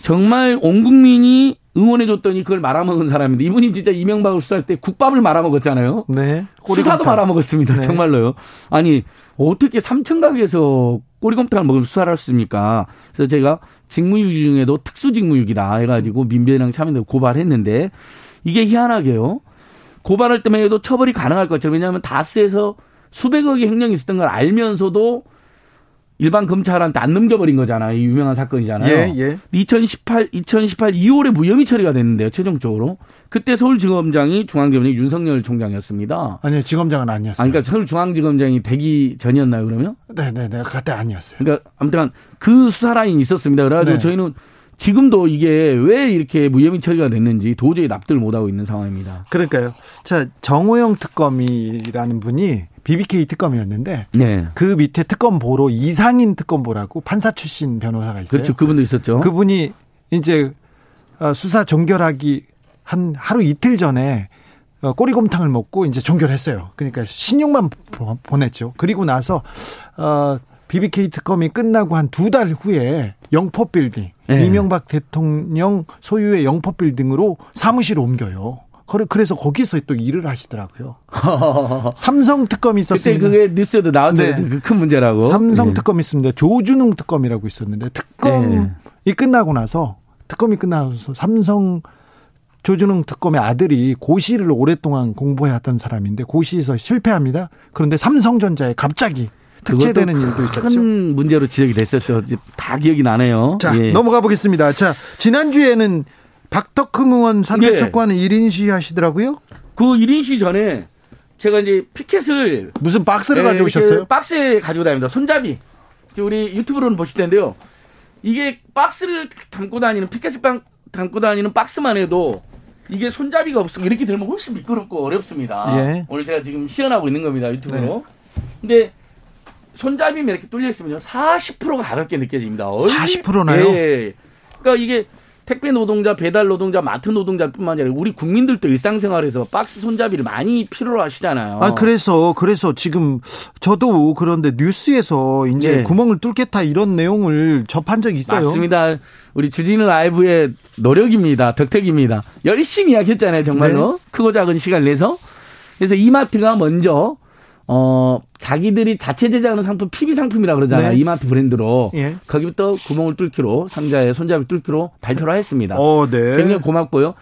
정말 온 국민이 응원해줬더니 그걸 말아먹은 사람인데 이분이 진짜 이명박을 수사할 때 국밥을 말아먹었잖아요. 네. 수사도 말아먹었습니다. 네. 정말로요. 아니 어떻게 삼천 가게에서 꼬리곰탕을 먹으면 수사를 할 수 있습니까? 그래서 제가 직무유기 중에도 특수직무유기다 해가지고 민변이랑 참여연대 고발했는데 이게 희한하게요. 고발할 때만 해도 처벌이 가능할 것처럼 왜냐하면 다스에서 수백억의 횡령이 있었던 걸 알면서도 일반 검찰한테 안 넘겨버린 거잖아요. 이 유명한 사건이잖아요. 예, 예. 이천십팔 이월에 무혐의 처리가 됐는데요. 최종적으로. 그때 서울지검장이 중앙지검장이 윤석열 총장이었습니다. 아니요. 지검장은 아니었어요. 아니, 그러니까 서울중앙지검장이 되기 전이었나요 그러면? 네네네. 네, 네. 그때 아니었어요. 그러니까 아무튼 그 수사라인이 있었습니다. 그래가지고 네. 저희는 지금도 이게 왜 이렇게 무혐의 처리가 됐는지 도저히 납득을 못하고 있는 상황입니다. 그러니까요. 자, 정호영 특검이라는 분이 비비케이 특검이었는데 네. 그 밑에 특검보로 이상인 특검보라고 판사 출신 변호사가 있어요. 그렇죠. 그분도 있었죠. 그분이 이제 수사 종결하기 한 하루 이틀 전에 꼬리곰탕을 먹고 이제 종결했어요. 그러니까 신용만 보냈죠. 그리고 나서 어, 비비케이 특검이 끝나고 한 두 달 후에 영포빌딩 네. 이명박 대통령 소유의 영포빌딩으로 사무실을 옮겨요. 그래서 거기서 또 일을 하시더라고요. 삼성 특검이 있었습니다. 그때 그게 뉴스에도 나왔는데 네. 큰 문제라고. 삼성 네. 특검이 있습니다. 조준웅 특검이라고 있었는데 특검이 네. 끝나고 나서 특검이 끝나서 삼성 조준웅 특검의 아들이 고시를 오랫동안 공부해왔던 사람인데 고시에서 실패합니다. 그런데 삼성전자에 갑자기 특채되는 일도 있었죠. 큰 문제로 지적이 됐었죠. 다 기억이 나네요. 자 예. 넘어가 보겠습니다. 자 지난주에는 박덕흠 의원 상대 촉구하는 네. 일 인 시위 하시더라고요. 그 일 인 시위 전에 제가 이제 피켓을 무슨 박스를 네, 가져오셨어요? 박스에 가지고 다닙니다. 손잡이. 우리 유튜브로는 보실 텐데요. 이게 박스를 담고 다니는 피켓을 담고 다니는 박스만 해도 이게 손잡이가 없으면 이렇게 들면 훨씬 미끄럽고 어렵습니다. 예. 오늘 제가 지금 시연하고 있는 겁니다. 유튜브로. 네. 근데 손잡이면 이렇게 뚫려 있으면요. 사십 퍼센트가 가볍게 느껴집니다. 사십 퍼센트나요? 예. 그러니까 이게 택배 노동자, 배달 노동자, 마트 노동자뿐만 아니라 우리 국민들도 일상생활에서 박스 손잡이를 많이 필요로 하시잖아요. 아 그래서 그래서 지금 저도 그런데 뉴스에서 이제 네. 구멍을 뚫겠다 이런 내용을 접한 적이 있어요. 맞습니다. 우리 주진우 라이브의 노력입니다. 덕택입니다. 열심히 이야기했잖아요. 정말로. 네. 크고 작은 시간을 내서. 그래서 이마트가 먼저 어 자기들이 자체 제작하는 상품 피비 상품이라 그러잖아요. 네. 이마트 브랜드로 예. 거기부터 구멍을 뚫기로 상자에 손잡이 뚫기로 발표를 했습니다. 어, 네. 굉장히 고맙고요.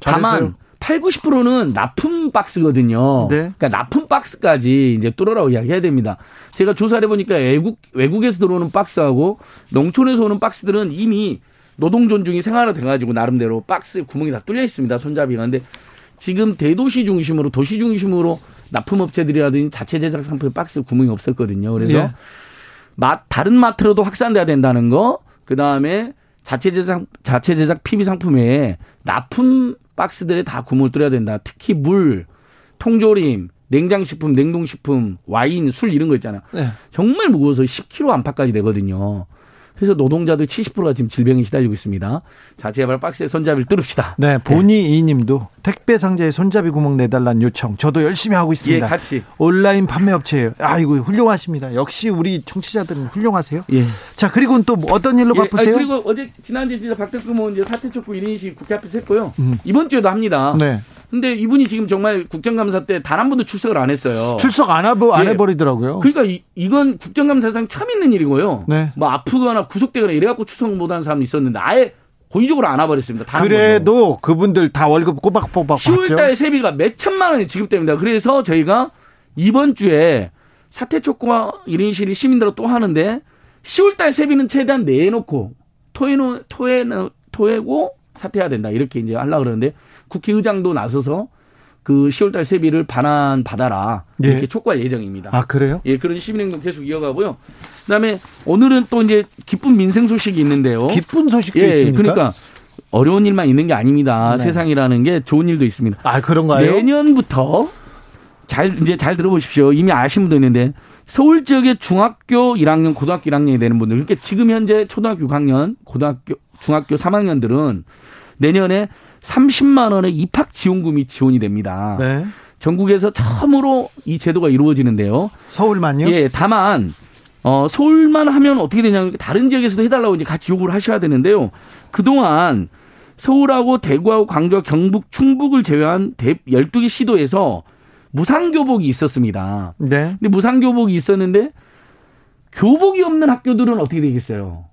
잘했어요. 다만 팔십, 구십 퍼센트는 납품 박스거든요. 네. 그러니까 납품 박스까지 이제 뚫으라고 이야기해야 됩니다. 제가 조사를 해보니까 외국 외국에서 들어오는 박스하고 농촌에서 오는 박스들은 이미 노동 존중이 생활화돼가지고 나름대로 박스 구멍이 다 뚫려 있습니다. 손잡이가. 근데 지금 대도시 중심으로 도시 중심으로 납품업체들이라든지 자체 제작 상품의 박스 구멍이 없었거든요. 그래서 예. 마, 다른 마트로도 확산돼야 된다는 거. 그다음에 자체 제작 자체 제작 피비 상품에 납품 박스들에 다 구멍을 뚫어야 된다. 특히 물, 통조림, 냉장식품, 냉동식품, 와인, 술 이런 거 있잖아. 예. 정말 무거워서 십 킬로그램 안팎까지 되거든요. 그래서 노동자들 칠십 퍼센트가 지금 질병에 시달리고 있습니다. 자체발 박스에 손잡이를 뚫읍시다. 네, 본이 이님도 네. 택배 상자에 손잡이 구멍 내달라는 요청. 저도 열심히 하고 있습니다. 예, 같이. 온라인 판매업체예요. 아이고, 훌륭하십니다. 역시 우리 청취자들은 훌륭하세요. 예. 자, 그리고 또 어떤 일로 예, 바쁘세요? 아, 그리고 어제 지난주에 진짜 박덕흠 의원 사퇴 촉구 일 인씩 국회 앞에서 했고요. 음. 이번 주에도 합니다. 네. 근데 이분이 지금 정말 국정감사 때 단 한 번도 출석을 안 했어요. 출석 안, 하버, 안 예. 해버리더라고요. 그러니까 이, 이건 국정감사상 참 있는 일이고요. 네. 뭐 아프거나 구속되거나 이래갖고 출석 못하는 사람도 있었는데 아예 고의적으로 안 와버렸습니다. 그래도 그분들 다 월급 꼬박꼬박 받죠. 시월달 세비가 몇 천만 원이 지급됩니다. 그래서 저희가 이번 주에 사퇴 촉구와 일인실이 시민들로 또 하는데 시월달 세비는 최대한 내놓고 토해노, 토해노, 토해고 사퇴해야 된다. 이렇게 이제 하려고 그러는데 국회의장도 나서서 그 시월달 세비를 반환 받아라. 이렇게 예. 촉구할 예정입니다. 아, 그래요? 예, 그런 시민행동 계속 이어가고요. 그다음에 오늘은 또 이제 기쁜 민생 소식이 있는데요. 기쁜 소식도 예, 있습니까? 그러니까 어려운 일만 있는 게 아닙니다. 네. 세상이라는 게 좋은 일도 있습니다. 아, 그런가요? 내년부터 잘 이제 잘 들어보십시오. 이미 아신 분도 있는데 서울 지역의 중학교 일 학년, 고등학교 일 학년이 되는 분들, 그러니까 지금 현재 초등학교 육 학년, 고등학교, 중학교 삼 학년들은 내년에 삼십만 원의 입학 지원금이 지원이 됩니다. 네. 전국에서 처음으로 이 제도가 이루어지는데요. 서울만요? 예, 다만 어, 서울만 하면 어떻게 되냐면 다른 지역에서도 해달라고 이제 같이 요구를 하셔야 되는데요. 그동안 서울하고 대구하고 광주와 경북, 충북을 제외한 열두 개 시도에서 무상교복이 있었습니다. 네. 근데 무상교복이 있었는데 교복이 없는 학교들은 어떻게 되겠어요?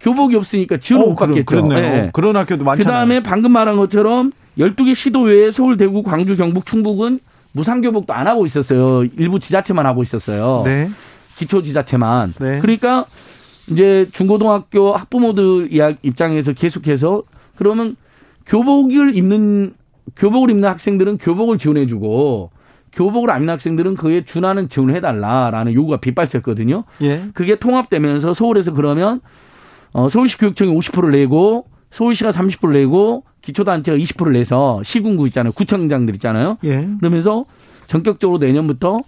교복이 없으니까 지원을 어, 못 받겠죠. 그렇네요. 네. 그런 학교도 많잖아요. 그다음에 방금 말한 것처럼 열두 개 시도 외에 서울, 대구, 광주, 경북, 충북은 무상교복도 안 하고 있었어요. 일부 지자체만 하고 있었어요. 네. 기초지자체만. 네. 그러니까 이제 중고등학교 학부모들 입장에서 계속해서 그러면 교복을 입는, 교복을 입는 학생들은 교복을 지원해 주고 교복을 안 입는 학생들은 그에 준하는 지원을 해달라라는 요구가 빗발쳤거든요. 예. 그게 통합되면서 서울에서 그러면 어, 서울시 교육청이 오십 퍼센트를 내고 서울시가 삼십 퍼센트를 내고 기초단체가 이십 퍼센트를 내서 시군구 있잖아요. 구청장들 있잖아요. 예. 그러면서 전격적으로 내년부터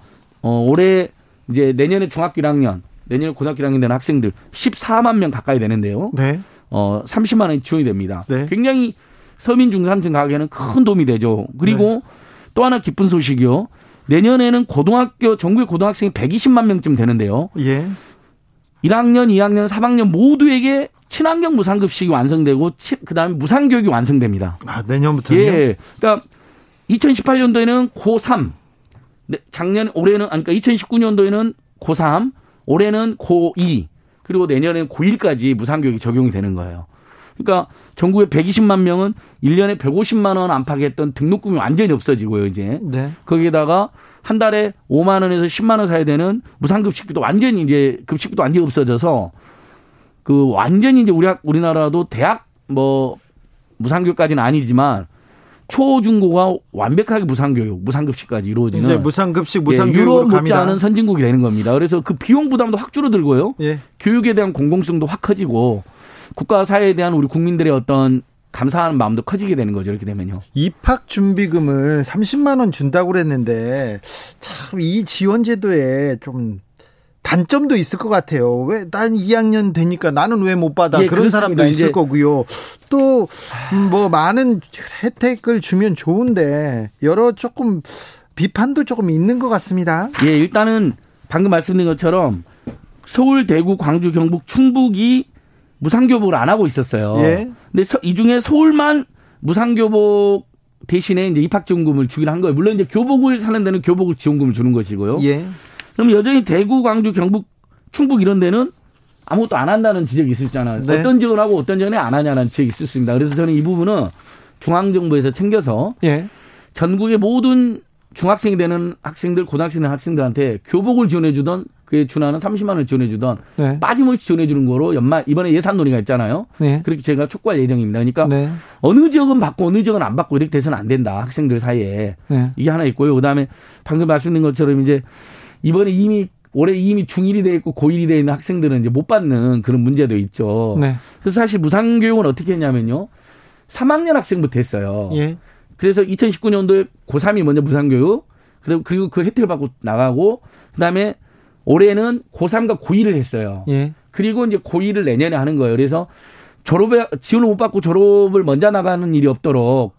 어, 올해 이제 내년에 중학교 일 학년, 내년에 고등학교 일 학년 되는 학생들 십사만 명 가까이 되는데요. 네. 어, 삼십만 원이 지원이 됩니다. 네. 굉장히 서민 중산층 가게는 큰 도움이 되죠. 그리고 네. 또 하나 기쁜 소식이요. 내년에는 고등학교 전국의 고등학생이 백이십만 명쯤 되는데요. 예. 일 학년, 이 학년, 삼 학년 모두에게 친환경 무상급식이 완성되고 그다음에 무상교육이 완성됩니다. 아, 내년부터요? 예. 그러니까 이천십팔 년도에는 고삼, 작년 올해는 아니, 그러니까 이천십구 년도에는 고삼, 올해는 고이, 그리고 내년에는 고일까지 무상교육이 적용이 되는 거예요. 그러니까 전국에 백이십만 명은 일 년에 백오십만 원 안팎에 했던 등록금이 완전히 없어지고요, 이제. 네. 거기에다가 한 달에 오만 원에서 십만 원 사야 되는 무상급식비도 완전히 이제 급식비도 완전히 없어져서 그 완전히 이제 우리 학, 우리나라도 대학 뭐 무상교육까지는 아니지만 초중고가 완벽하게 무상교육, 무상급식까지 이루어지는 이제 무상급식, 무상교육으로 예, 갑니다. 못지않은 선진국이 되는 겁니다. 그래서 그 비용 부담도 확 줄어들고요. 예. 교육에 대한 공공성도 확 커지고 국가 사회에 대한 우리 국민들의 어떤 감사하는 마음도 커지게 되는 거죠. 이렇게 되면요. 입학 준비금을 삼십만 원 준다고 그랬는데 참 이 지원 제도에 좀 단점도 있을 것 같아요. 왜 난 이 학년 되니까 나는 왜 못 받아? 예, 그런 그렇습니다. 사람도 있을 이제. 거고요. 또 뭐 많은 혜택을 주면 좋은데 여러 조금 비판도 조금 있는 것 같습니다. 예, 일단은 방금 말씀드린 것처럼 서울, 대구, 광주, 경북, 충북이 무상교복을 안 하고 있었어요. 예. 근데 서, 이 중에 서울만 무상교복 대신에 이제 입학지원금을 주기로 한 거예요. 물론 이제 교복을 사는 데는 교복을 지원금을 주는 것이고요. 예. 그럼 여전히 대구, 광주, 경북, 충북 이런 데는 아무것도 안 한다는 지적이 있을 거잖아요. 네. 어떤 지역을 하고 어떤 지역은 안 하냐는 지적이 있을 수 있습니다. 그래서 저는 이 부분은 중앙정부에서 챙겨서 예. 전국의 모든 중학생이 되는 학생들, 고등학생 되는 학생들한테 교복을 지원해 주던 그에 준하는 삼십만 원을 지원해 주던 네. 빠짐없이 지원해 주는 거로 연말 이번에 예산 논의가 있잖아요. 네. 그렇게 제가 촉구할 예정입니다. 그러니까 네. 어느 지역은 받고 어느 지역은 안 받고 이렇게 돼서는 안 된다. 학생들 사이에. 네. 이게 하나 있고요. 그다음에 방금 말씀드린 것처럼 이제 이번에 이미 올해 이미 중일이 돼 있고 고일이 돼 있는 학생들은 이제 못 받는 그런 문제도 있죠. 네. 그래서 사실 무상교육은 어떻게 했냐면요. 삼 학년 학생부터 했어요. 예. 그래서 이천십구 년도에 고삼이 먼저 무상교육, 그리고, 그리고 그 혜택을 받고 나가고, 그 다음에 올해는 고삼과 고이를 했어요. 예. 그리고 이제 고의를 내년에 하는 거예요. 그래서 졸업에 지원을 못 받고 졸업을 먼저 나가는 일이 없도록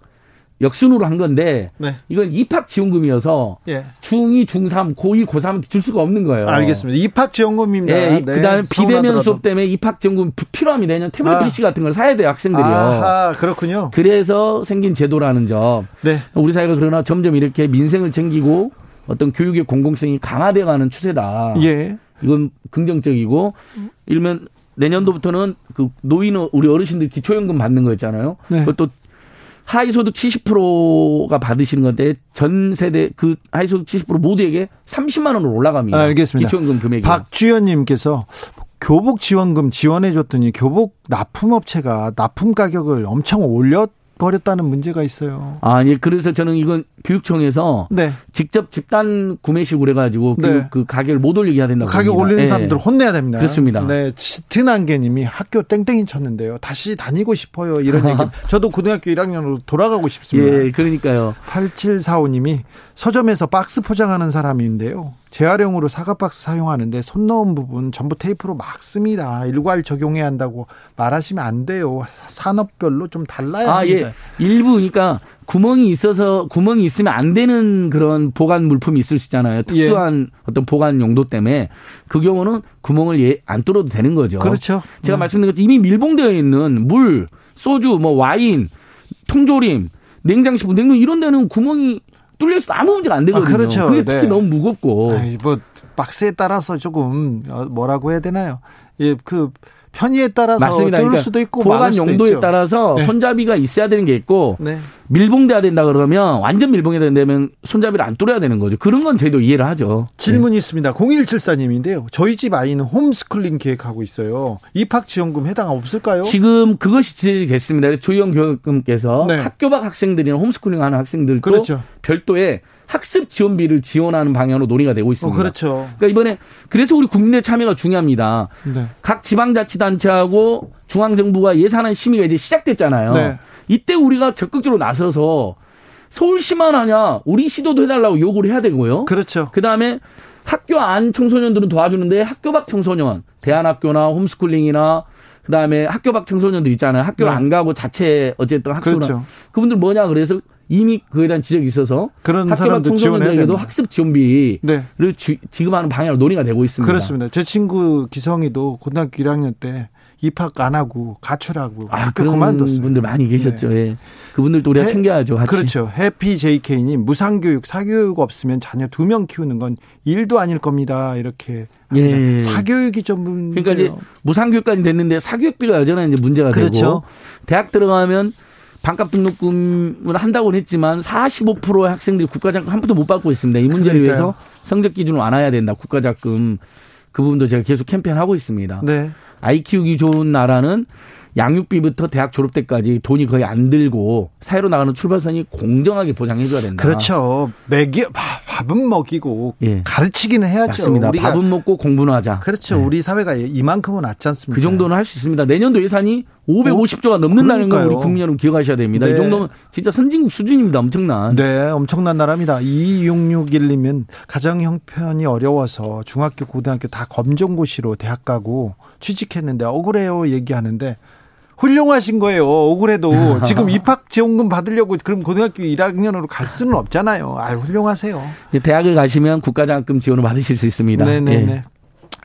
역순으로 한 건데 네. 이건 입학 지원금이어서 예. 중이, 중삼, 고이, 고삼 줄 수가 없는 거예요. 알겠습니다. 입학 지원금입니다. 예, 네. 그다음에 비대면 서운하더라도. 수업 때문에 입학 지원금 필요합니다. 왜냐하면 태블릿 아. 피씨 같은 걸 사야 돼요. 학생들이요. 아, 그렇군요. 그래서 생긴 제도라는 점. 네. 우리 사회가 그러나 점점 이렇게 민생을 챙기고 어떤 교육의 공공성이 강화되어가는 추세다. 예. 이건 긍정적이고 일면 내년도부터는 그 노인 우리 어르신들 기초연금 받는 거 있잖아요. 네. 그것도 하위소득 칠십 퍼센트가 받으시는 건데 전 세대 그 하위소득 칠십 퍼센트 모두에게 삼십만 원으로 올라갑니다. 알겠습니다. 기초연금 금액이. 박주연님께서 교복 지원금 지원해 줬더니 교복 납품업체가 납품 가격을 엄청 올렸 버렸다는 문제가 있어요. 아니 그래서 저는 이건 교육청에서 네. 직접 집단 구매식으로 해가지고 네. 그 가격을 못 올리게 해야 된다고. 가격 올리는 네. 사람들 혼내야 됩니다. 그렇습니다. 네, 짙은안개님이 학교 땡땡이 쳤는데요. 다시 다니고 싶어요. 이런 얘기. 저도 고등학교 일 학년으로 돌아가고 싶습니다. 예, 그러니까요. 팔칠사오님이 서점에서 박스 포장하는 사람인데요. 재활용으로 사과박스 사용하는데 손 넣은 부분 전부 테이프로 막습니다. 일괄 적용해야 한다고 말하시면 안 돼요. 산업별로 좀 달라야 아, 합니다. 예. 일부 그러니까 구멍이 있어서 구멍이 있으면 안 되는 그런 보관 물품이 있을 수 있잖아요. 특수한 예. 어떤 보관 용도 때문에 그 경우는 구멍을 예, 안 뚫어도 되는 거죠. 그렇죠. 제가 네. 말씀드린 것처럼 이미 밀봉되어 있는 물, 소주, 뭐 와인, 통조림, 냉장식품, 냉동 이런 데는 구멍이 뚫려 있어도 아무 문제가 안 되거든요. 아, 그렇죠. 그게 특히 네. 너무 무겁고. 아니, 뭐 박스에 따라서 조금 뭐라고 해야 되나요? 예, 그 편의에 따라서 맞습니다. 뚫을 그러니까 수도 있고 보관 용도에 있죠. 따라서 네. 손잡이가 있어야 되는 게 있고 네. 밀봉돼야 된다 그러면 완전 밀봉이 된다면 손잡이를 안 뚫어야 되는 거죠. 그런 건 저희도 이해를 하죠. 질문이 네. 있습니다. 공일칠사님인데요. 저희 집 아이는 홈스쿨링 계획하고 있어요. 입학 지원금 해당 없을까요? 지금 그것이 제시됐습니다. 조희영 교육감께서 네. 학교 밖 학생들이나 홈스쿨링하는 학생들도 그렇죠. 별도의 학습 지원비를 지원하는 방향으로 논의가 되고 있습니다. 어, 그렇죠. 그러니까 이번에 그래서 우리 국민의 참여가 중요합니다. 네. 각 지방자치단체하고 중앙정부가 예산안 심의가 이제 시작됐잖아요. 네. 이때 우리가 적극적으로 나서서 서울시만 하냐 우리 시도도 해달라고 요구를 해야 되고요. 그렇죠. 그다음에 학교 안 청소년들은 도와주는데 학교 밖 청소년, 대안학교나 홈스쿨링이나 그다음에 학교 밖 청소년들 있잖아요. 학교를 네. 안 가고 자체 어쨌든 학습을 그렇죠. 그분들 뭐냐 그래서 이미 그에 대한 지적이 있어서 그런 학교밖 청소년들에게도 학습 지원비를 네. 주, 지금 하는 방향으로 논의가 되고 있습니다. 그렇습니다. 제 친구 기성이도 고등학교 일 학년 때 입학 안 하고 가출하고 아, 그런 그만뒀어요. 분들 많이 계셨죠. 네. 예. 그분들도 우리가 해, 챙겨야죠. 같이. 그렇죠. 해피 제이케이님 무상교육 사교육 없으면 자녀 두 명 키우는 건 일도 아닐 겁니다. 이렇게 예. 사교육이 좀 문제예요. 그러니까 이제 무상교육까지 됐는데 사교육비가 여전히 이제 문제가 그렇죠. 되고 대학 들어가면 반값 등록금을 한다고는 했지만 사십오 퍼센트의 학생들이 국가장학금 한 푼도 못 받고 있습니다. 이 문제를 그러니까요. 위해서 성적 기준을 완화해야 된다. 국가장학금 그 부분도 제가 계속 캠페인하고 있습니다. 네. 아이 키우기 좋은 나라는 양육비부터 대학 졸업 때까지 돈이 거의 안 들고 사회로 나가는 출발선이 공정하게 보장해줘야 된다. 그렇죠. 먹이, 밥은 먹이고 예. 가르치기는 해야죠. 맞습니다. 우리가. 밥은 먹고 공부는 하자. 그렇죠. 네. 우리 사회가 이만큼은 낫지 않습니까? 그 정도는 할 수 있습니다. 내년도 예산이 오백오십조가 넘는다는 건 우리 국민 여러분 기억하셔야 됩니다. 네. 이 정도면 진짜 선진국 수준입니다. 엄청난. 네. 엄청난 나라입니다. 이육육일님은 가정 형편이 어려워서 중학교 고등학교 다 검정고시로 대학 가고 취직했는데 억울해요 얘기하는데 훌륭하신 거예요. 억울해도 지금 입학 지원금 받으려고 그럼 고등학교 일 학년으로 갈 수는 없잖아요. 아, 훌륭하세요. 대학을 가시면 국가장학금 지원을 받으실 수 있습니다. 네네네. 네.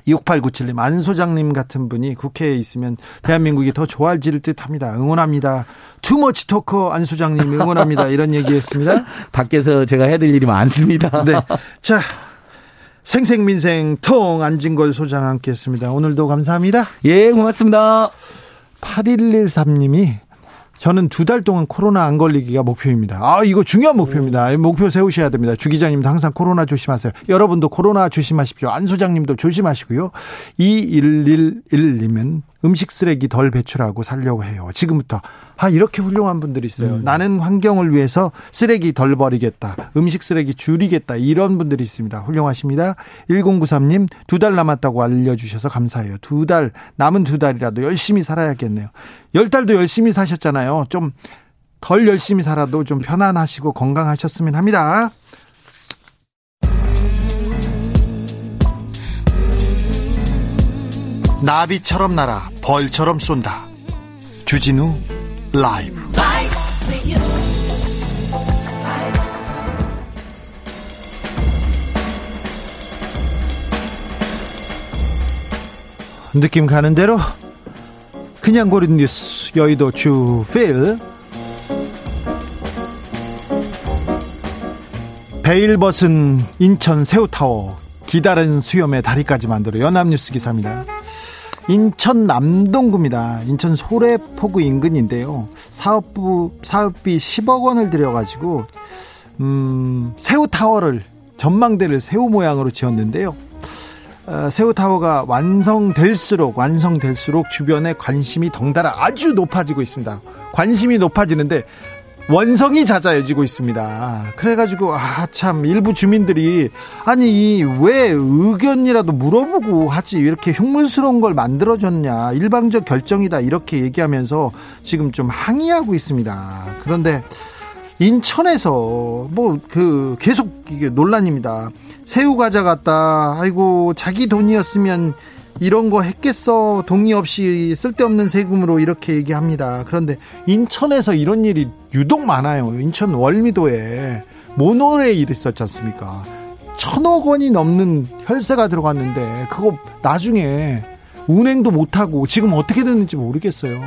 이육팔구칠님 안 소장님 같은 분이 국회에 있으면 대한민국이 더 좋아질 듯합니다. 응원합니다. 투머치 토커 안 소장님 응원합니다. 이런 얘기했습니다. 밖에서 제가 해드릴 일이 많습니다. 네. 자. 생생민생 통 안진걸 소장 함께했습니다. 오늘도 감사합니다. 예, 고맙습니다. 팔일일삼님이 저는 두 달 동안 코로나 안 걸리기가 목표입니다. 아, 이거 중요한 목표입니다. 목표 세우셔야 됩니다. 주 기자님도 항상 코로나 조심하세요. 여러분도 코로나 조심하십시오. 안 소장님도 조심하시고요. 이일일일님은 음식 쓰레기 덜 배출하고 살려고 해요. 지금부터 아 이렇게 훌륭한 분들이 있어요. 음. 나는 환경을 위해서 쓰레기 덜 버리겠다. 음식 쓰레기 줄이겠다. 이런 분들이 있습니다. 훌륭하십니다. 일공구삼님 두 달 남았다고 알려주셔서 감사해요. 두 달 남은 두 달이라도 열심히 살아야겠네요. 열 달도 열심히 사셨잖아요. 좀 덜 열심히 살아도 좀 편안하시고 건강하셨으면 합니다. 나비처럼 날아 벌처럼 쏜다. 주진우 라이브. 느낌 가는 대로 그냥 고른 뉴스 여의도 주필. 베일벗은 인천 새우타워, 기다른 수염의 다리까지 만들어. 연합뉴스 기사입니다. 인천 남동구입니다. 인천 소래포구 인근인데요, 사업부, 사업비 십억 원을 들여가지고 음, 새우타워를, 전망대를 새우 모양으로 지었는데요, 어, 새우타워가 완성될수록 완성될수록 주변에 관심이 덩달아 아주 높아지고 있습니다. 관심이 높아지는데 원성이 잦아해지고 있습니다. 그래가지고 아 참 일부 주민들이 아니 왜 의견이라도 물어보고 하지, 이렇게 흉물스러운 걸 만들어줬냐, 일방적 결정이다, 이렇게 얘기하면서 지금 좀 항의하고 있습니다. 그런데 인천에서 뭐 그 계속 이게 논란입니다. 새우 가져갔다, 아이고 자기 돈이었으면 이런 거 했겠어, 동의 없이 쓸데없는 세금으로, 이렇게 얘기합니다. 그런데 인천에서 이런 일이 유독 많아요. 인천 월미도에 모노레일 있었지 않습니까? 천억 원이 넘는 혈세가 들어갔는데 그거 나중에 운행도 못하고 지금 어떻게 됐는지 모르겠어요.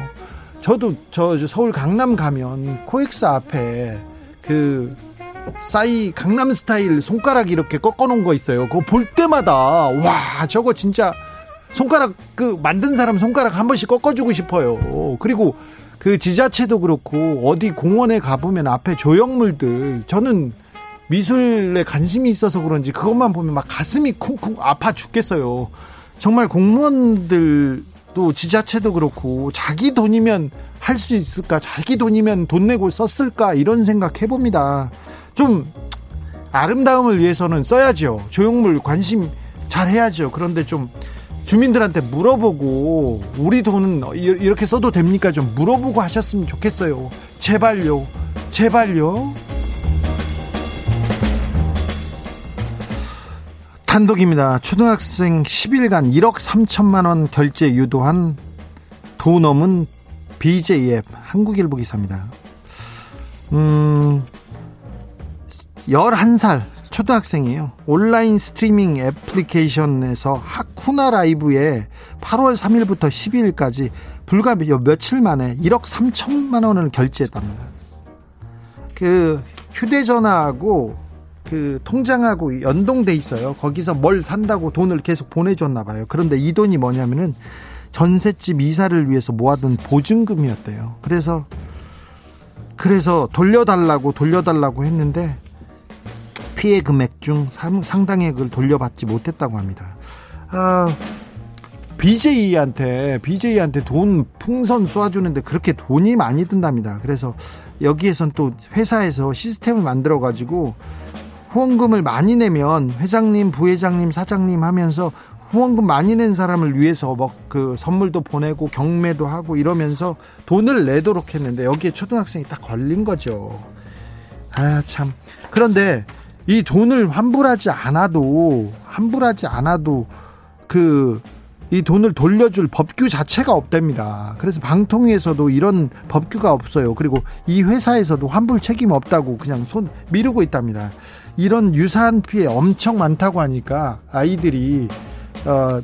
저도 저 서울 강남 가면 코엑스 앞에 그 싸이 강남 스타일 손가락 이렇게 꺾어 놓은 거 있어요. 그거 볼 때마다 와 저거 진짜 손가락, 그 만든 사람 손가락 한 번씩 꺾어주고 싶어요. 그리고 그 지자체도 그렇고 어디 공원에 가보면 앞에 조형물들, 저는 미술에 관심이 있어서 그런지 그것만 보면 막 가슴이 쿵쿵 아파 죽겠어요. 정말 공무원들도 지자체도 그렇고 자기 돈이면 할 수 있을까, 자기 돈이면 돈 내고 썼을까, 이런 생각 해봅니다. 좀 아름다움을 위해서는 써야죠. 조형물 관심 잘 해야죠. 그런데 좀 주민들한테 물어보고 우리 돈은 이렇게 써도 됩니까? 좀 물어보고 하셨으면 좋겠어요. 제발요. 제발요. 단독입니다. 초등학생 십 일간 일억 삼천만 원 결제 유도한 돈 넘은 비제이앱. 한국일보 기사입니다. 음, 열한 살 초등학생이에요. 온라인 스트리밍 애플리케이션에서 하쿠나 라이브에 팔월 삼일부터 십이일까지 불과 며칠 만에 일억 삼천만 원을 결제했답니다. 그 휴대전화하고 그 통장하고 연동돼 있어요. 거기서 뭘 산다고 돈을 계속 보내줬나 봐요. 그런데 이 돈이 뭐냐면은 전셋집 이사를 위해서 모아둔 보증금이었대요. 그래서 그래서 돌려달라고 돌려달라고 했는데 피해 금액 중 상당액을 돌려받지 못했다고 합니다. 아, 비제이한테 비제이한테 돈 풍선 쏘아주는데 그렇게 돈이 많이 든답니다. 그래서 여기에선 또 회사에서 시스템을 만들어가지고 후원금을 많이 내면 회장님, 부회장님, 사장님 하면서 후원금 많이 낸 사람을 위해서 막 그 선물도 보내고 경매도 하고 이러면서 돈을 내도록 했는데 여기에 초등학생이 딱 걸린 거죠. 아, 참. 그런데 이 돈을 환불하지 않아도 환불하지 않아도 그 이 돈을 돌려줄 법규 자체가 없답니다. 그래서 방통위에서도 이런 법규가 없어요. 그리고 이 회사에서도 환불 책임 없다고 그냥 손 미루고 있답니다. 이런 유사한 피해 엄청 많다고 하니까 아이들이 어,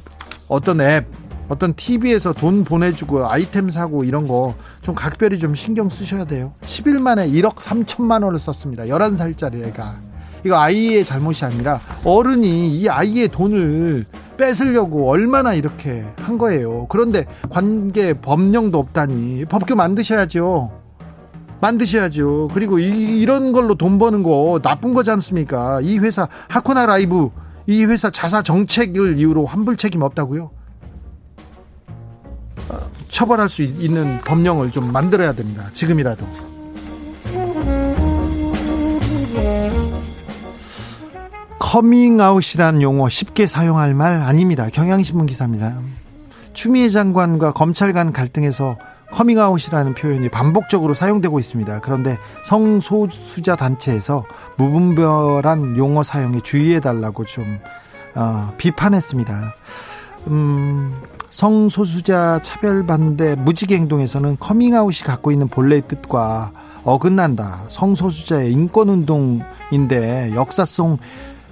어떤 앱, 어떤 티비에서 돈 보내주고 아이템 사고 이런 거 좀 각별히 좀 신경 쓰셔야 돼요. 십 일 만에 일억 삼천만 원을 썼습니다. 열한 살짜리 애가. 이거 아이의 잘못이 아니라 어른이 이 아이의 돈을 뺏으려고 얼마나 이렇게 한 거예요. 그런데 관계 법령도 없다니, 법규 만드셔야죠. 만드셔야죠. 그리고 이, 이런 걸로 돈 버는 거 나쁜 거지 않습니까? 이 회사 하코나 라이브, 이 회사 자사 정책을 이유로 환불 책임 없다고요? 처벌할 수 있는 법령을 좀 만들어야 됩니다. 지금이라도. 커밍아웃이란 용어 쉽게 사용할 말 아닙니다. 경향신문 기사입니다. 추미애 장관과 검찰 간 갈등에서 커밍아웃이라는 표현이 반복적으로 사용되고 있습니다. 그런데 성소수자 단체에서 무분별한 용어 사용에 주의해달라고 좀 어, 비판했습니다. 음, 성소수자 차별반대 무지개행동에서는 커밍아웃이 갖고 있는 본래의 뜻과 어긋난다. 성소수자의 인권운동인데 역사성,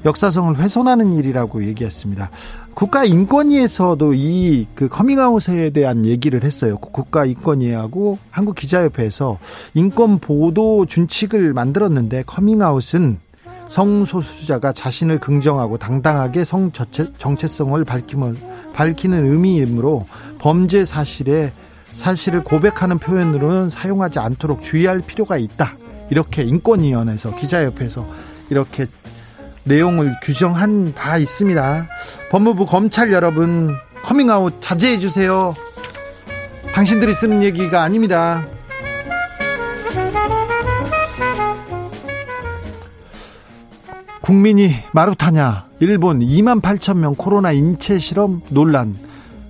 역사성을 훼손하는 일이라고 얘기했습니다. 국가인권위에서도 이 그 커밍아웃에 대한 얘기를 했어요. 국가인권위하고 한국기자협회에서 인권보도 준칙을 만들었는데, 커밍아웃은 성소수자가 자신을 긍정하고 당당하게 성 정체성을 밝히는 의미이므로 범죄 사실에 사실을 고백하는 표현으로는 사용하지 않도록 주의할 필요가 있다. 이렇게 인권위원회에서, 기자협회에서 이렇게 내용을 규정한 바 있습니다. 법무부, 검찰 여러분, 커밍아웃 자제해 주세요. 당신들이 쓰는 얘기가 아닙니다. 국민이 마루타냐, 일본 이만 팔천 명 코로나 인체 실험 논란.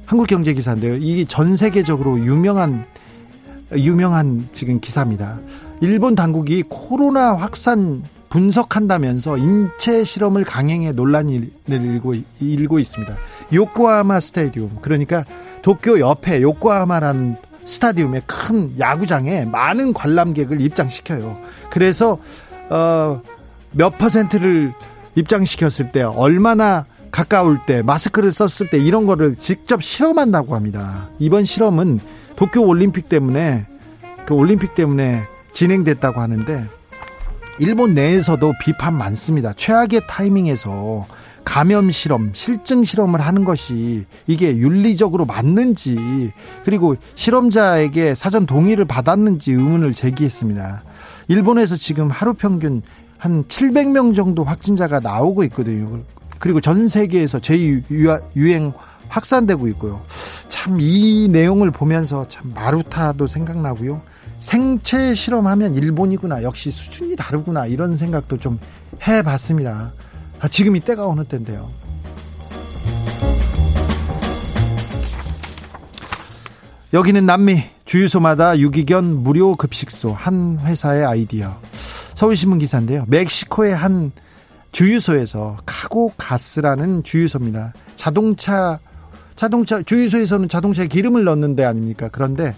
한국경제 기사인데요. 이게 전 세계적으로 유명한 유명한 지금 기사입니다. 일본 당국이 코로나 확산 분석한다면서 인체 실험을 강행해 논란이 일고, 일고 있습니다. 요코하마 스타디움, 그러니까 도쿄 옆에 요코하마라는 스타디움의 큰 야구장에 많은 관람객을 입장시켜요. 그래서 어, 몇 퍼센트를 입장시켰을 때, 얼마나 가까울 때, 마스크를 썼을 때, 이런 거를 직접 실험한다고 합니다. 이번 실험은 도쿄 올림픽 때문에 그 올림픽 때문에 진행됐다고 하는데, 일본 내에서도 비판 많습니다. 최악의 타이밍에서 감염 실험, 실증 실험을 하는 것이 이게 윤리적으로 맞는지, 그리고 실험자에게 사전 동의를 받았는지 의문을 제기했습니다. 일본에서 지금 하루 평균 한 칠백 명 정도 확진자가 나오고 있거든요. 그리고 전 세계에서 제이 유행 확산되고 있고요. 참 이 내용을 보면서 참 마루타도 생각나고요. 생체 실험하면 일본이구나, 역시 수준이 다르구나, 이런 생각도 좀 해봤습니다. 아, 지금 이 때가 어느 때인데요. 여기는 남미, 주유소마다 유기견 무료 급식소, 한 회사의 아이디어. 서울신문 기사인데요. 멕시코의 한 주유소에서, 카고가스라는 주유소입니다. 자동차 자동차 주유소에서는 자동차에 기름을 넣는 데 아닙니까? 그런데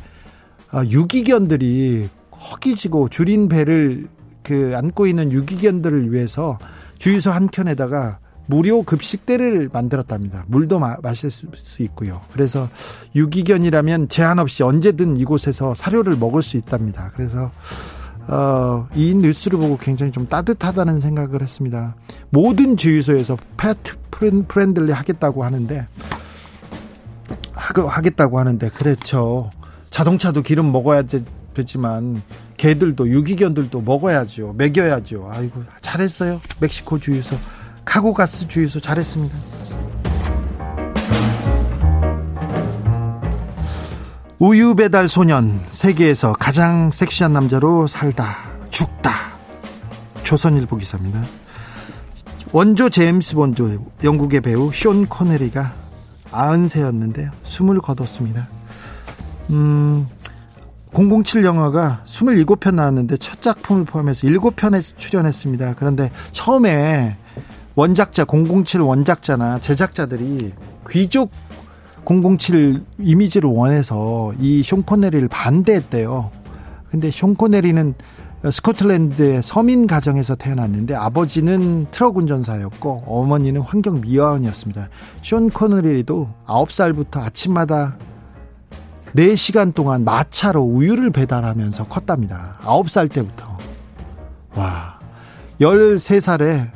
유기견들이 허기지고 줄인 배를 그 안고 있는 유기견들을 위해서 주유소 한 켠에다가 무료 급식대를 만들었답니다. 물도 마, 마실 수, 수 있고요. 그래서 유기견이라면 제한 없이 언제든 이곳에서 사료를 먹을 수 있답니다. 그래서 어, 이 뉴스를 보고 굉장히 좀 따뜻하다는 생각을 했습니다. 모든 주유소에서 페트 프렌들리 하겠다고 하는데 하, 하겠다고 하는데 그렇죠. 자동차도 기름 먹어야 되지만 개들도, 유기견들도 먹어야죠. 먹여야죠. 아이고, 잘했어요. 멕시코 주유소, 카고가스 주유소 잘했습니다. 우유 배달 소년, 세계에서 가장 섹시한 남자로 살다 죽다. 조선일보 기사입니다. 원조 제임스 본드, 영국의 배우 숀 코네리가 아흔 세였는데 숨을 거뒀습니다. 음, 공공칠 영화가 스물일곱 편 나왔는데 첫 작품을 포함해서 일곱 편에 출연했습니다. 그런데 처음에 원작자, 공공칠 원작자나 제작자들이 귀족 공공칠 이미지를 원해서 이 숀 코네리를 반대했대요. 근데 숀 코네리는 스코틀랜드의 서민 가정에서 태어났는데 아버지는 트럭 운전사였고 어머니는 환경 미화원이었습니다. 숀 코네리도 아홉 살부터 아침마다 네 시간 동안 마차로 우유를 배달하면서 컸답니다. 아홉 살 때부터. 와, 열세 살에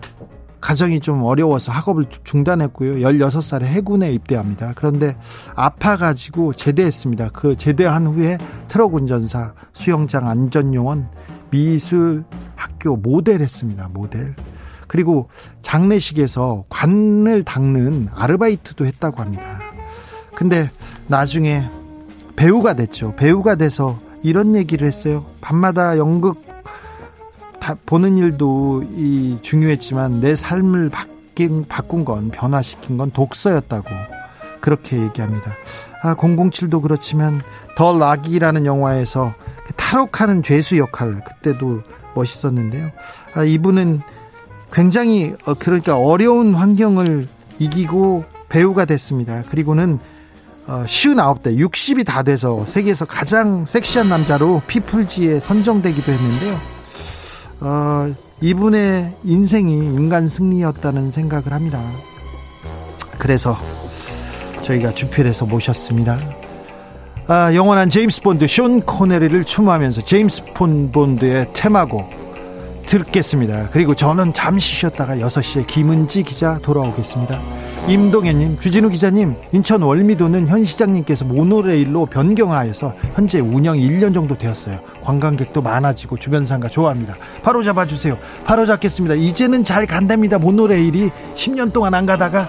가정이 좀 어려워서 학업을 중단했고요. 열여섯 살에 해군에 입대합니다. 그런데 아파가지고 제대했습니다. 그 제대한 후에 트럭 운전사, 수영장 안전요원, 미술학교 모델 했습니다. 모델. 그리고 장례식에서 관을 닦는 아르바이트도 했다고 합니다. 근데 나중에 배우가 됐죠. 배우가 돼서 이런 얘기를 했어요. 밤마다 연극 보는 일도 이 중요했지만 내 삶을 바뀐, 바꾼 건, 변화시킨 건 독서였다고 그렇게 얘기합니다. 아, 공공칠도 그렇지만 더 락이라는 영화에서 탈옥하는 죄수 역할, 그때도 멋있었는데요. 아, 이분은 굉장히 그러니까 어려운 환경을 이기고 배우가 됐습니다. 그리고는 오십구 대 육십이 다 돼서 세계에서 가장 섹시한 남자로 피플지에 선정되기도 했는데요. 어, 이분의 인생이 인간 승리였다는 생각을 합니다. 그래서 저희가 주필해서 모셨습니다. 아, 영원한 제임스 본드 숀 코네리를 추모하면서 제임스 본드의 테마곡 듣겠습니다. 그리고 저는 잠시 쉬었다가 여섯 시에 김은지 기자 돌아오겠습니다. 임동현님, 주진우 기자님, 인천 월미도는 현 시장님께서 모노레일로 변경하여서 현재 운영 일 년 정도 되었어요. 관광객도 많아지고 주변 상가 좋아합니다. 바로 잡아주세요. 바로 잡겠습니다. 이제는 잘 간답니다. 모노레일이 십 년 동안 안 가다가